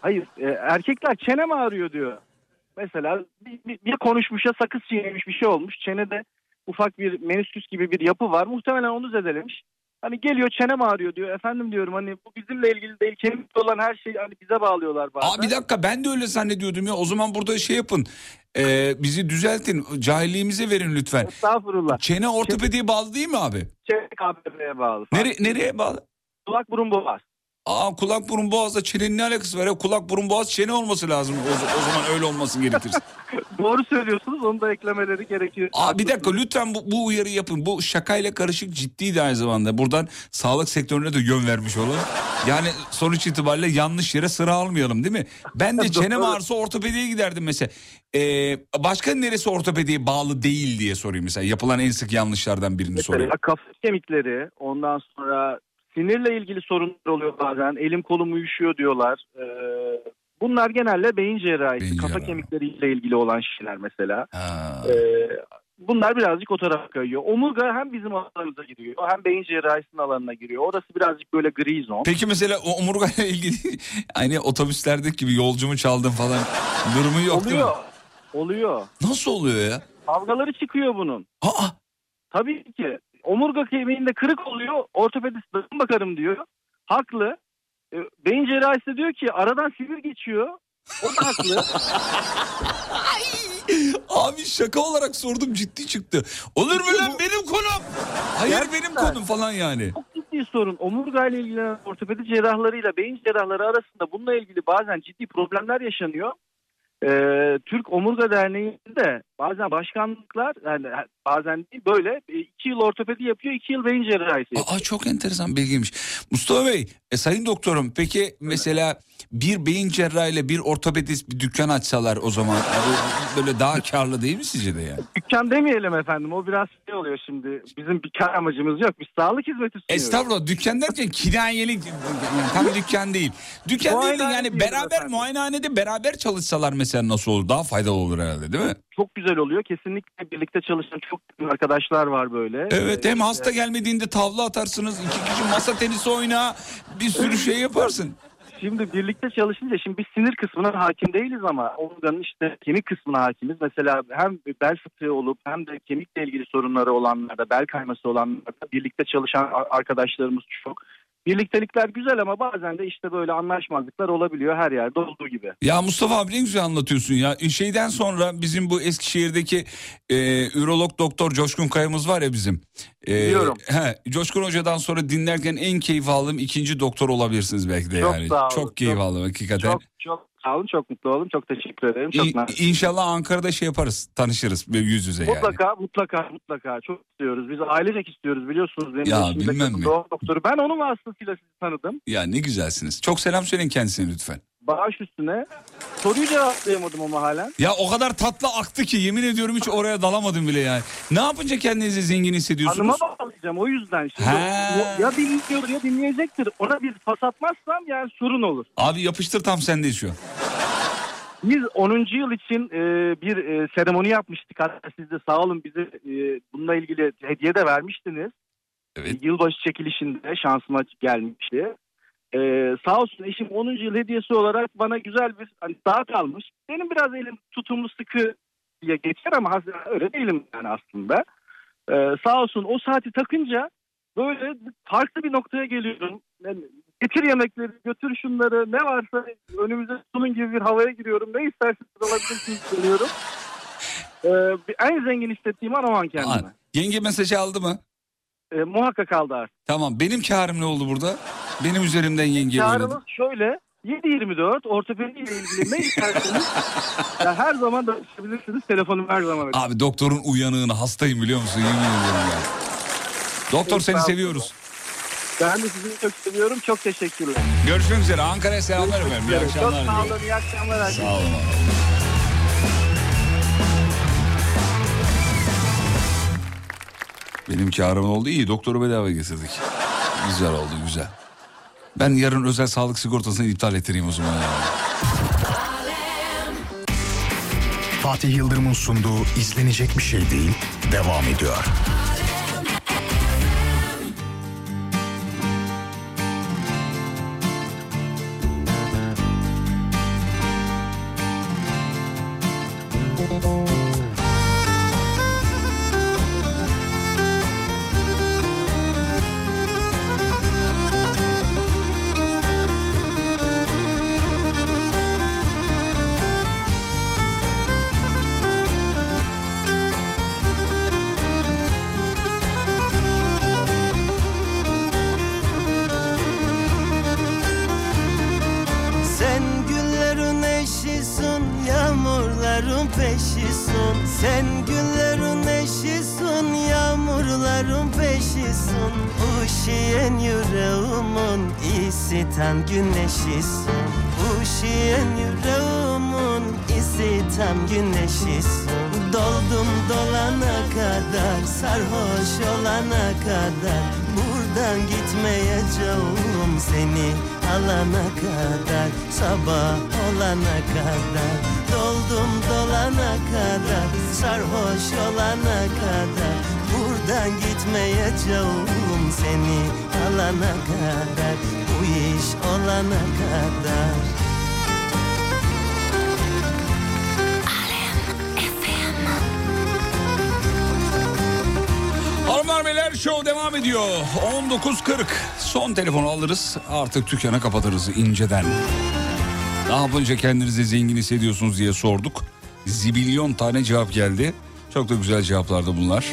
Hayır, e, erkekler çenem ağrıyor diyor. Mesela bir, bir, bir konuşmuşa sakız çiğnemiş bir şey olmuş. Çenede ufak bir menisküs gibi bir yapı var. Muhtemelen onu zedelemiş. Hani geliyor çenem ağrıyor diyor. Efendim diyorum hani bu bizimle ilgili değil. Kendimizle olan her şeyi hani bize bağlıyorlar bazen. Aa bir dakika ben de öyle zannediyordum ya. O zaman burada şey yapın. E, bizi düzeltin. Cahilliğimize verin lütfen. Estağfurullah. Çene ortopediye bağlı değil mi abi? Çene K B B'ye bağlı. Nere, nereye bağlı? Kulak burun boğaz. Aa kulak burun boğazla çenenin ne alakası var ya? Kulak burun boğaz çene olması lazım. O, o zaman öyle olması gerekir. Doğru söylüyorsunuz. Onu da eklemeleri gerekiyor. Aa bir dakika lütfen bu, bu uyarı yapın. Bu şakayla karışık ciddi de aynı zamanda. Buradan sağlık sektörüne de yön vermiş olalım. Yani sonuç itibariyle yanlış yere sıra almayalım değil mi? Ben de çenem ağrısı ortopediye giderdim mesela. Ee, başka neresi ortopediye bağlı değil diye sorayım mesela. Yapılan en sık yanlışlardan birini mesela, sorayım. Kafa kemikleri ondan sonra... Sinirle ilgili sorunlar oluyor bazen. Elim kolum uyuşuyor diyorlar. Ee, bunlar genelde beyin cerrahisi, beyin kafa cerrah. kemikleriyle ilgili olan şeyler mesela. Ee, bunlar birazcık o tarafa kayıyor. Omurga hem bizim alanımıza giriyor hem beyin cerrahisinin alanına giriyor. Orası birazcık böyle gri zon. Peki mesela o omurga ile ilgili hani otobüslerdeki gibi yolcumu çaldım falan durumu yok oluyor, değil mi? Oluyor. Nasıl oluyor ya? Kavgaları çıkıyor bunun. Aa. Tabii ki. Omurga kemiğinde kırık oluyor. Ortopedist ben bakarım diyor. Haklı. E, beyin cerrahisi diyor ki aradan sinir geçiyor. O da haklı. Abi şaka olarak sordum ciddi çıktı. Olur mu lan benim konum? Hayır gerçekten. Benim konum falan yani. Çok ciddi sorun. Omurga ile ilgilenen ortopedi cerrahlarıyla beyin cerrahları arasında bununla ilgili bazen ciddi problemler yaşanıyor. Ee, Türk Omurga Derneği'nde bazen başkanlıklar, yani bazen değil, böyle iki yıl ortopedi yapıyor, iki yıl beyin cerrahisi yapıyor. Aa, çok enteresan bilgiymiş. Mustafa Bey, e, sayın doktorum, peki mesela bir beyin cerrahı ile bir ortopedist bir dükkan açsalar o zaman böyle daha karlı değil mi sizce de yani? Dükkan demeyelim efendim, o biraz şey oluyor şimdi. Bizim bir kar amacımız yok, biz sağlık hizmeti sunuyoruz. Estağfurullah, dükkan derken kinayelik yani, tam dükkan değil. Dükkan değil de yani beraber efendim, muayenehanede beraber çalışsalar mesela nasıl olur, daha faydalı olur herhalde değil mi? Çok güzel oluyor. Kesinlikle birlikte çalışan çok arkadaşlar var böyle. Evet, hem hasta gelmediğinde tavla atarsınız. İki kişi masa tenisi oyna. Bir sürü şey yaparsın. Şimdi birlikte çalışınca, şimdi biz sinir kısmına hakim değiliz ama omurganın işte kemik kısmına hakimiz. Mesela hem bel fıtığı olup hem de kemikle ilgili sorunları olanlarda, bel kayması olanlarda birlikte çalışan arkadaşlarımız çok. Birliktelikler güzel ama bazen de işte böyle anlaşmazlıklar olabiliyor her yerde olduğu gibi. Ya Mustafa abi, ne güzel anlatıyorsun ya. Şeyden sonra bizim bu Eskişehir'deki e, ürolog doktor Coşkun Kaya'mız var ya bizim. E, Biliyorum. He, Coşkun Hoca'dan sonra dinlerken en keyif aldığım ikinci doktor olabilirsiniz belki de çok yani. Sağ olun, çok keyif çok, aldım hakikaten. Çok çok sağ olun, çok mutlu oldum, çok teşekkür ederim. Çok İ- İnşallah Ankara'da şey yaparız, tanışırız yüz yüze mutlaka, yani. Mutlaka mutlaka mutlaka çok istiyoruz. Biz ailecek istiyoruz biliyorsunuz. Benim ya bilmem mi? Doktoru. Ben onun vasıtasıyla sizi tanıdım. Ya ne güzelsiniz. Çok selam söyleyin kendisine lütfen. Baş üstüne. Soruyu cevaplayamadım ama halen. Ya o kadar tatlı aktı ki yemin ediyorum hiç oraya dalamadım bile yani. Ne yapınca kendinizi zengin hissediyorsunuz? Hanıma bağlayacağım o yüzden. Şimdi ya dinliyordur ya dinleyecektir. Ona bir pas atmazsam yani sorun olur. Abi yapıştır, tam sende şu an. Biz onuncu yıl için e, bir e, seremoni yapmıştık. Hatta siz de sağ olun bize e, bununla ilgili hediye de vermiştiniz. Evet. Yılbaşı çekilişinde şansıma gelmişti. Ee, sağ olsun eşim onuncu yıl hediyesi olarak bana güzel bir hani saat almış. Benim biraz elim tutumlu sıkı diye geçer ama öyle değilim yani aslında. Ee, sağ olsun o saati takınca böyle farklı bir noktaya geliyorum. Yani getir yemekleri, götür şunları, ne varsa önümüze sunun gibi bir havaya giriyorum. Ne isterseniz alabilirsiniz diyorum. Ee, en zengin hissettiğim an o an kendime. Yenge mesajı aldı mı? E, muhakkak aldı artık. Tamam, benim kârım ne oldu burada? Benim üzerimden yengeye oynadı. Kârımız şöyle, yedi yirmi dört ortopediyle ilgili ne isterseniz ya her zaman da ulaşabilirsiniz, telefonum her zaman. Abi doktorun uyanığını, hastayım biliyor musun? Yemin ediyorum ya. Doktor, seni seviyoruz. Ben de sizi çok seviyorum, çok teşekkürler. Görüşmek üzere, Ankara'ya selamlar efendim. İyi akşamlar. Çok sağ olun, iyi akşamlar herkese. Sağ olun. Benim kârım oldu, iyi, doktoru bedava getirdik. Güzel oldu, güzel. Ben yarın özel sağlık sigortasını iptal ettireyim o zaman. Yani. Fatih Yıldırım'ın sunduğu izlenecek bir şey değil, devam ediyor. on dokuz kırk son telefonu alırız, artık dükkanı kapatırız inceden. Ne yapınca kendinizi zengin hissediyorsunuz diye sorduk. Zibilyon tane cevap geldi. Çok da güzel cevaplardı bunlar.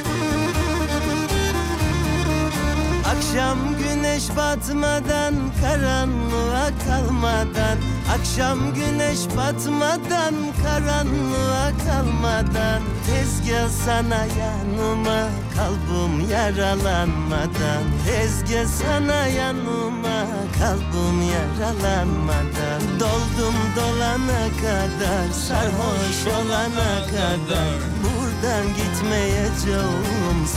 Akşam güne güneş batmadan, karanlığa kalmadan, akşam güneş batmadan, karanlığa kalmadan, tezgah sana yanıma, kalbim yaralanmadan, tezgah sana yanıma, kalbim yaralanmadan, doldum dolana kadar, sarhoş olana kadar, buradan gitmeyeceğim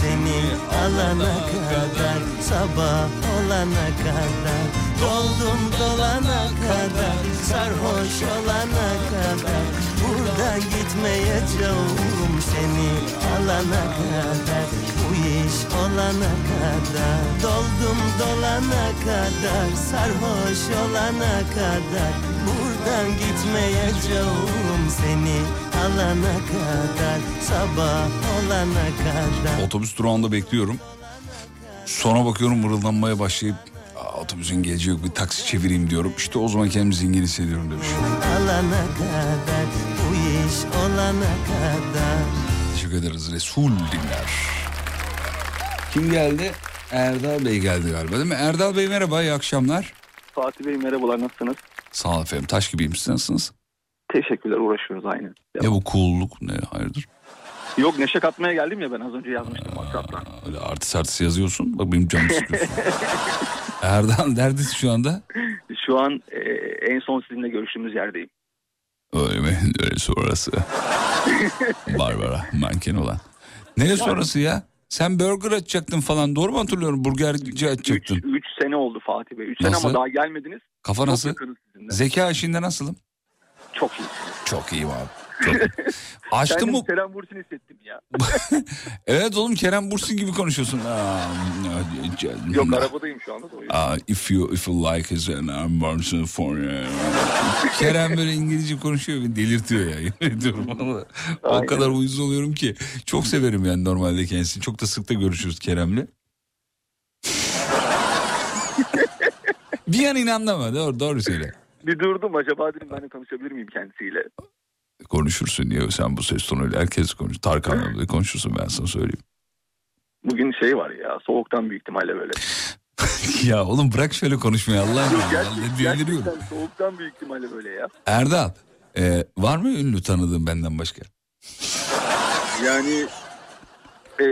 seni alana kadar, sabah olana kadar, doldum dolana kadar, sarhoş olana kadar, buradan gitmeyeceğim seni alana kadar, bu iş olana kadar, doldum dolana kadar, sarhoş olana kadar, buradan gitmeyeceğim seni alana kadar, sabah olana kadar. Otobüs durağında bekliyorum. Sonra bakıyorum mırıldanmaya başlayıp, otobüsün geleceği yok, bir taksi çevireyim diyorum. İşte o zaman kendimi zengin hissediyorum demiş. Alana kadar, bu iş olana kadar. Teşekkür ederiz. Resul dinler. Kim geldi? Erdal Bey geldi galiba, değil mi? Erdal Bey merhaba, iyi akşamlar. Fatih Bey merhabalar, nasılsınız? Sağ olun efendim, taş gibiyim, siz nasılsınız? Teşekkürler, uğraşıyoruz aynı. Ne bu cool'luk, ne hayırdır? Yok, neşe katmaya geldim ya, ben az önce yazmıştım WhatsApp'tan. Öyle artist artist yazıyorsun, bak benim canımı sıkıyorsun. Erdal neredesin şu anda? Şu an e, en son sizinle görüştüğümüz yerdeyim. Öyle mi? Öyle sonrası. Barbara, manken olan. Ne sonrası ya? Sen burger açacaktın falan, doğru mu hatırlıyorum? Burgerci açacaktın. üç sene oldu Fatih Bey. üç sene ama daha gelmediniz. Kafa nasıl? Zeka işinde nasılım? Çok iyi. Çok iyi abi. Çok iyi. Açtım mı? Kerem Bursin hissettim ya. Evet oğlum, Kerem Bursin gibi konuşuyorsun. Yok, arabadayım şu anda. Ah, if you if you like his and I'm Bursin for you. Kerem böyle İngilizce konuşuyor, beni delirtiyor ya. O kadar uyuz oluyorum ki. Çok severim yani normalde kendisini. Çok da sık da görüşürüz Kerem'le. Bir an inanma, doğru doğru söyle. Bir durdum, acaba dedim ben de konuşabilir miyim kendisiyle? Konuşursun diye, sen bu ses tonuyla herkes konuş. Tarkan'la da konuşursun, ben sana söyleyeyim. Bugün şey var ya, soğuktan büyük ihtimalle böyle. Ya oğlum bırak şöyle konuşmayı Allah aşkına. Gerçekten, gerçekten soğuktan büyük ihtimalle böyle ya. Erdal e, var mı ünlü tanıdığın benden başka? Yani e,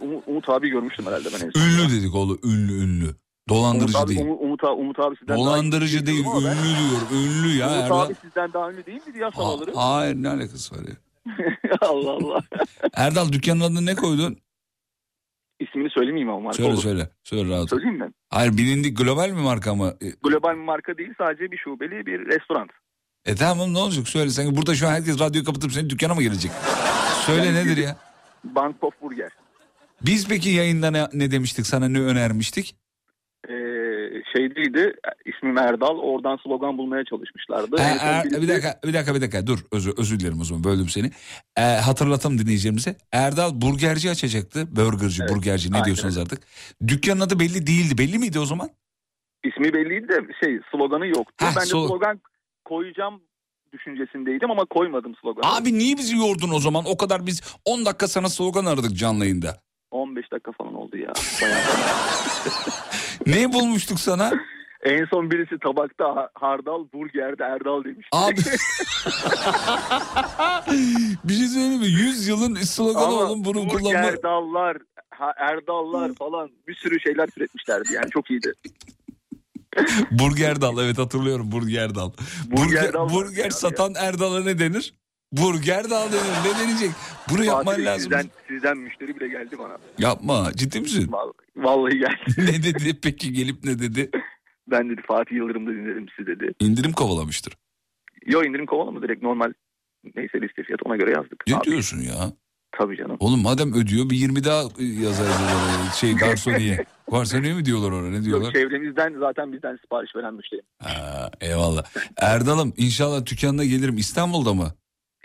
Umut, Umut abi görmüştüm herhalde ben. Ünlü dedik oğlum, ünlü ünlü. Dolandırıcı Umut abi, değil. Umut abi, Umut abi sizden dolandırıcı daha değil, ünlü ben... diyor. Ünlü ya. Umut Erdal abi sizden daha ünlü değil mi diye sorarım. Hayır, ne alakası var ya. Allah Allah. Erdal dükkanın adını ne koydun? İsmini söylemeyeyim ama marka. Söyle olur. Söyle. Söyle rahat. Söyleyeyim ben. Hayır, bilindik global mi marka mı? Global bir marka değil, sadece bir şubeli bir restoran. E tamam, ne olacak söyle, sen burada şu an herkes radyoyu kapatıp senin dükkana mı gelecek? Söyle yani, nedir ya? Bank of Burger. Biz peki yayında ne, ne demiştik sana, ne önermiştik? Ee, şeydiydi, ismim Erdal, oradan slogan bulmaya çalışmışlardı. Ha, er, bir dakika bir dakika bir dakika dur, özür, özür dilerim o zaman, böldüm seni. Ee, hatırlatalım dinleyicilerimize, Erdal burgerci açacaktı, burgerci, evet, burgerci ne aynen diyorsanız artık. Dükkanın adı belli değildi, belli miydi o zaman? İsmi belliydi de şey, sloganı yoktu. Heh, ben de so- slogan koyacağım düşüncesindeydim ama koymadım sloganı. Abi niye bizi yordun o zaman o kadar, biz on dakika sana slogan aradık canlı yayında. on beş dakika falan oldu ya. Ne bulmuştuk sana? En son birisi tabakta hardal, burgerde Erdal demişti. Abi. Bir şey söyleyeyim mi? yüz yılın sloganı oğlum bunu kullanma. Burgerdallar, Erdallar falan bir sürü şeyler türetmişlerdi yani, çok iyiydi. Burgerdal, evet hatırlıyorum, Burgerdal. Burger, burger satan ya. Erdal'a ne denir? Burgerdal denir, ne denecek? Bunu yapman lazım. Sizden, sizden müşteri bile geldi bana. Yapma, ciddi misin? Vallahi, vallahi geldi. Ne dedi peki, gelip ne dedi? Ben dedi Fatih Yıldırım'da dinlerim sizi dedi. İndirim kovalamıştır. Yo, indirim kovalama, direkt normal neyse liste fiyat, ona göre yazdık. Ne abi diyorsun ya? Tabii canım. Oğlum madem ödüyor, bir yirmi daha yazarız oraya, şey garsoniye. Garsoniye mi diyorlar oraya, ne diyorlar? Yok, çevremizden zaten bizden sipariş veren müşteri. Ha, eyvallah. Erdal'ım inşallah dükkanına gelirim, İstanbul'da mı?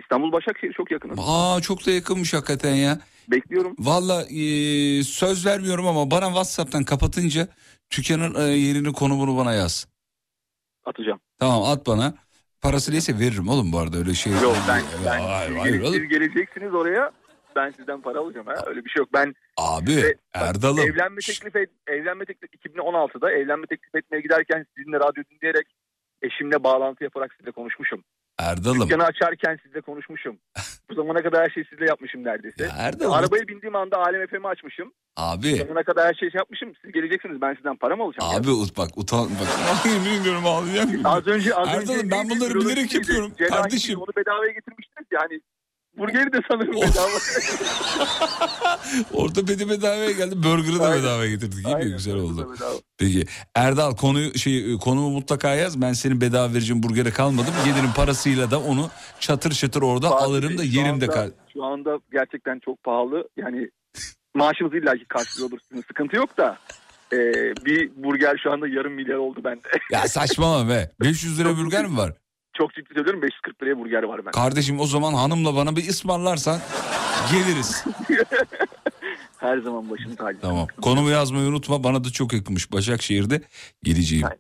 İstanbul Başakşehir çok yakınız. Aa, çok da yakınmış hakikaten ya. Bekliyorum. Valla e, söz vermiyorum ama bana WhatsApp'tan kapatınca dükkanın e, yerini, konumunu bana yaz. Atacağım. Tamam, at bana. Parası neyse veririm oğlum, bu arada öyle şey. Yok ben, ben, ben hayır, siz, hayır, siz geleceksiniz oraya. ben sizden para alacağım ha. Öyle bir şey yok. Ben abi size, Erdal'ım. Bak, evlenme teklif et, evlenme teklif iki bin on altıda evlenme teklif etmeye giderken sizinle radyo dinleyerek eşimle bağlantı yaparak sizinle konuşmuşum. Erdal'ım. Dükkanı açarken sizle konuşmuşum. Bu zamana kadar her şeyi sizle yapmışım neredeyse. Ya Erdal'ım. Arabaya bindiğim anda Alem F M'i açmışım. Abi. Bu zamana kadar her şeyi yapmışım. Siz geleceksiniz, ben sizden para mı alacağım? Abi ut bak utan bak. Bilmiyorum ağlayacağım. Az önce az Erdal'ım, önce ben bunları bilerek yapıyorum kardeşim. Onu bedavaya getirmiştiniz ya hani. Burgeri de sanırım bedava. Ortopedi bedavaya geldi. Burger'ı da bedavaya getirdik. İyi bir güzel oldu. Peki Erdal konuyu şey konumu mutlaka yaz. Ben senin bedava vereceğim burgere kalmadım. Gelirim parasıyla da onu çatır çatır orada Fatih alırım Bey, da yerimde kal. Şu anda gerçekten çok pahalı. Yani maaşınızı illaki karşılıyordur. Sıkıntı yok da. Ee, bir burger şu anda yarım milyar oldu bende. Ya saçmalama be. beş yüz lira burger mi var? Çok ciddi söylüyorum, beş yüz kırk liraya burger var bende. Kardeşim o zaman hanımla bana bir ısmarlarsan geliriz. Her zaman başım tacı. Tamam. Konumu yazmayı unutma, bana da çok yakınmış. Başakşehir'de geleceğim. Aynen.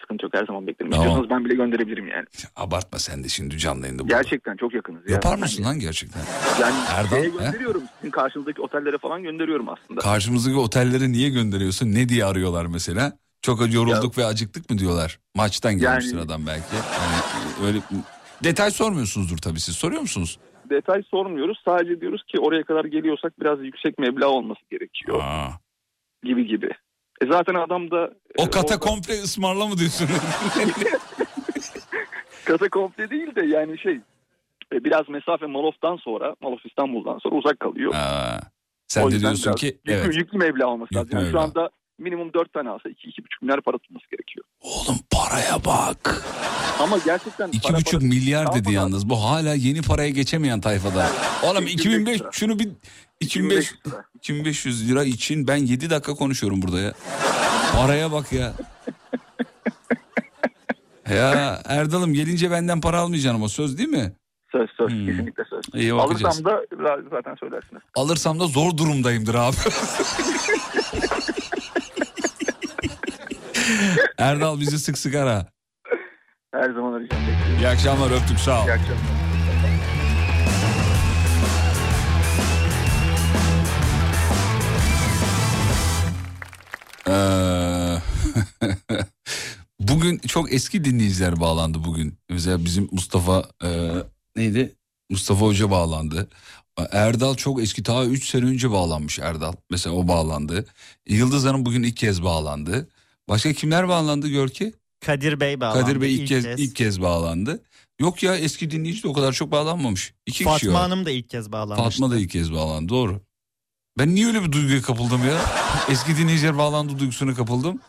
Sıkıntı yok, her zaman beklerim. Tamam. İstiyorsanız ben bile gönderebilirim yani. Abartma sen de şimdi canlı yayında. Gerçekten çok yakınız. Ya. Yapar mısın yani. Lan gerçekten? Yani Erdal, gönderiyorum. He? Sizin karşınızdaki otellere falan gönderiyorum aslında. Karşımızdaki otellere niye gönderiyorsun? Ne diye arıyorlar mesela? Çok yorulduk ya. Ve acıktık mı diyorlar. Maçtan gelmiştir yani, adam belki. Yani öyle detay sormuyorsunuzdur tabii siz. Soruyor musunuz? Detay sormuyoruz. Sadece diyoruz ki oraya kadar geliyorsak biraz yüksek meblağ olması gerekiyor. Aa. Gibi gibi. E zaten adam da... O kata orada... komple ısmarla mı diyorsun? Kata komple değil de yani şey... Biraz mesafe Malof'tan sonra, Malof İstanbul'dan sonra uzak kalıyor. Aa. Sen de diyorsun ki... Yüklü, evet. yüklü meblağ olması yüklü lazım. Yani şu anda... Minimum dört tane alsa iki iki buçuk milyar para tutması gerekiyor. Oğlum paraya bak. Ama gerçekten iki para, buçuk para milyar dedi yalnız. Abi. Bu hala yeni paraya geçemeyen tayfada. Yani, oğlum iki bin beş şunu bir iki bin beş yüz lira için ben yedi dakika konuşuyorum burada ya. Paraya bak ya. Ya Erdal'ım gelince benden para almayacaksın ama söz değil mi? Söz söz hmm. kesinlikle söz. İyi, alırsam da zaten söylersiniz. Alırsam da zor durumdayımdır abi. Erdal bizi sık sık ara. Her zaman arayacağım. İyi akşamlar, öptük, sağ ol. İyi akşamlar. Ee, bugün çok eski dinleyiciler bağlandı bugün. Mesela bizim Mustafa e, neydi? Mustafa Hoca bağlandı. Erdal çok eski, daha üç sene önce bağlanmış Erdal. Mesela o bağlandı. Yıldız Hanım bugün ilk kez bağlandı. Başka kimler bağlandı Görki? Kadir Bey bağlandı. Kadir Bey ilk, ilk, kez, kez. ilk kez bağlandı. Yok ya eski dinleyici de o kadar çok bağlanmamış. İki Fatma kişi Hanım da ilk kez bağlandı. Fatma da ilk kez bağlandı, doğru. Ben niye öyle bir duyguya kapıldım ya? Eski dinleyiciler bağlandı duygusuna kapıldım.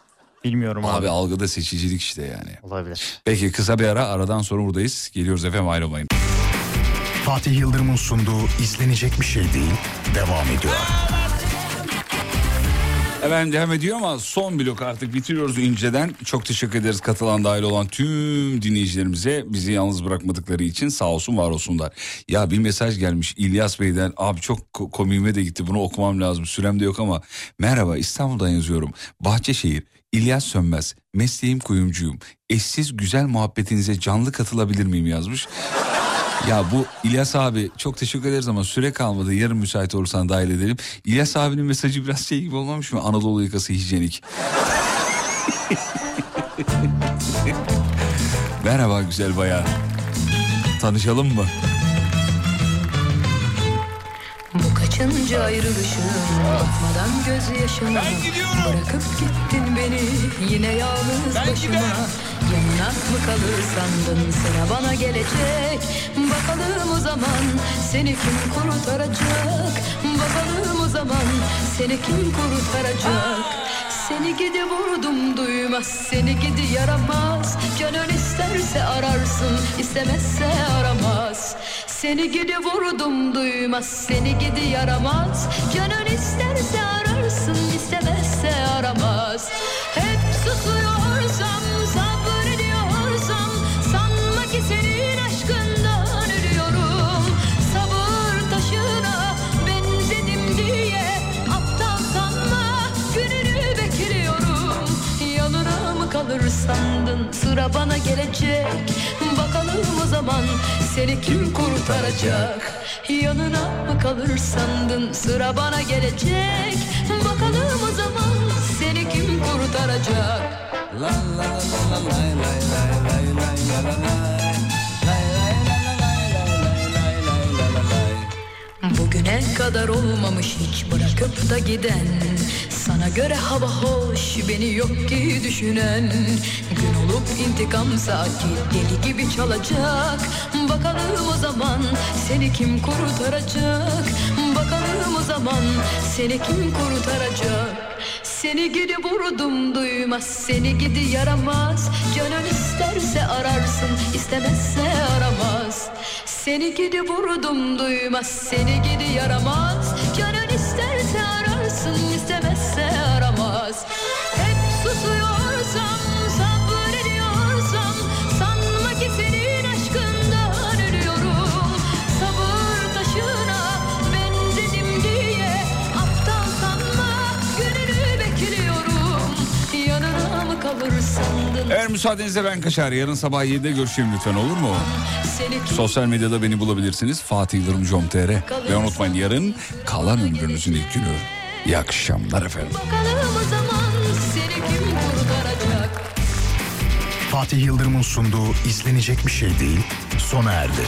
Bilmiyorum abi. Abi algıda seçicilik işte yani. Olabilir. Peki kısa bir ara, aradan sonra buradayız. Geliyoruz efendim, ayrılmayın. Fatih Yıldırım'ın sunduğu izlenecek bir şey değil devam ediyor. Efendim devam ediyor ama son blok artık bitiriyoruz inceden. Çok teşekkür ederiz katılan, dahil olan tüm dinleyicilerimize. Bizi yalnız bırakmadıkları için sağ olsun, var olsunlar. Ya bir mesaj gelmiş İlyas Bey'den. Abi çok komiğime de gitti, bunu okumam lazım. Sürem de yok ama. Merhaba, İstanbul'dan yazıyorum. Bahçeşehir. İlyas Sönmez. Mesleğim kuyumcuyum. Eşsiz güzel muhabbetinize canlı katılabilir miyim yazmış. Ya bu İlyas abi çok teşekkür ederiz ama süre kalmadı. Yarın müsait olursan dahil edelim. İlyas abinin mesajı biraz şey gibi olmamış mı? Anadolu Yakası hijyenik. Merhaba güzel bayan. Tanışalım mı? Bu kaçıncı ayrılışım, bakmadan gözyaşıma. Bırakıp gittin beni yine yalnız ben başıma. Yanına mı kalır sandın, sıra bana gelecek. Bakalım o zaman seni kim kurtaracak. Bakalım o zaman seni kim kurtaracak. Seni gidi vurdum duymaz, seni gidi yaramaz. Canın isterse ararsın, istemezse aramaz. Seni gidi vurdum duymaz, seni gidi yaramaz. Canın isterse ararsın, istemezse aramaz. Hep susuyorsam, sabrediyorsam, sanma ki senin aşkından ölüyorum. Sabır taşına benzedim diye aptal sanma, gününü bekliyorum. Yanına mı kalır sandın, sıra bana gelecek. Bakalım o zaman seni kim kurtaracak? Yanına mı kalır sandın, sıra bana gelecek. Bakalım o zaman seni kim kurtaracak. La la la la lay lay lay lay lay la la lay. Lay lay la la lay lay lay lay la lay. Bugüne kadar olmamış hiç bırakıp da giden, sana göre hava hoş, beni yok ki düşünen. Gün olup intikam saati deli gibi çalacak. Bakalım o zaman seni kim kurtaracak. Bakalım o zaman seni kim kurtaracak. Seni gidi vurdum duymaz, seni gidi yaramaz. Canın isterse ararsın, istemezse aramaz. Seni gidi vurdum duymaz, seni gidi yaramaz. Canın isterse ararsın, istemezse aramaz. Hep susuyorsam, sabrediyorsam, sanma ki senin aşkından ölüyorum. Sabır taşına benzedim diye aptal sanma, gününü bekliyorum. Yanına mı kalır sandın? Eğer müsaadenizle ben kaçar, yarın sabah yedide görüşeyim lütfen, olur mu? Sosyal medyada beni bulabilirsiniz. Fatih Yıldırım nokta com nokta tr. Ve unutmayın, yarın kalan ömrünüzün ilk günü. İyi akşamlar efendim. Fatih Yıldırım'ın sunduğu izlenecek bir şey değil, sona erdi.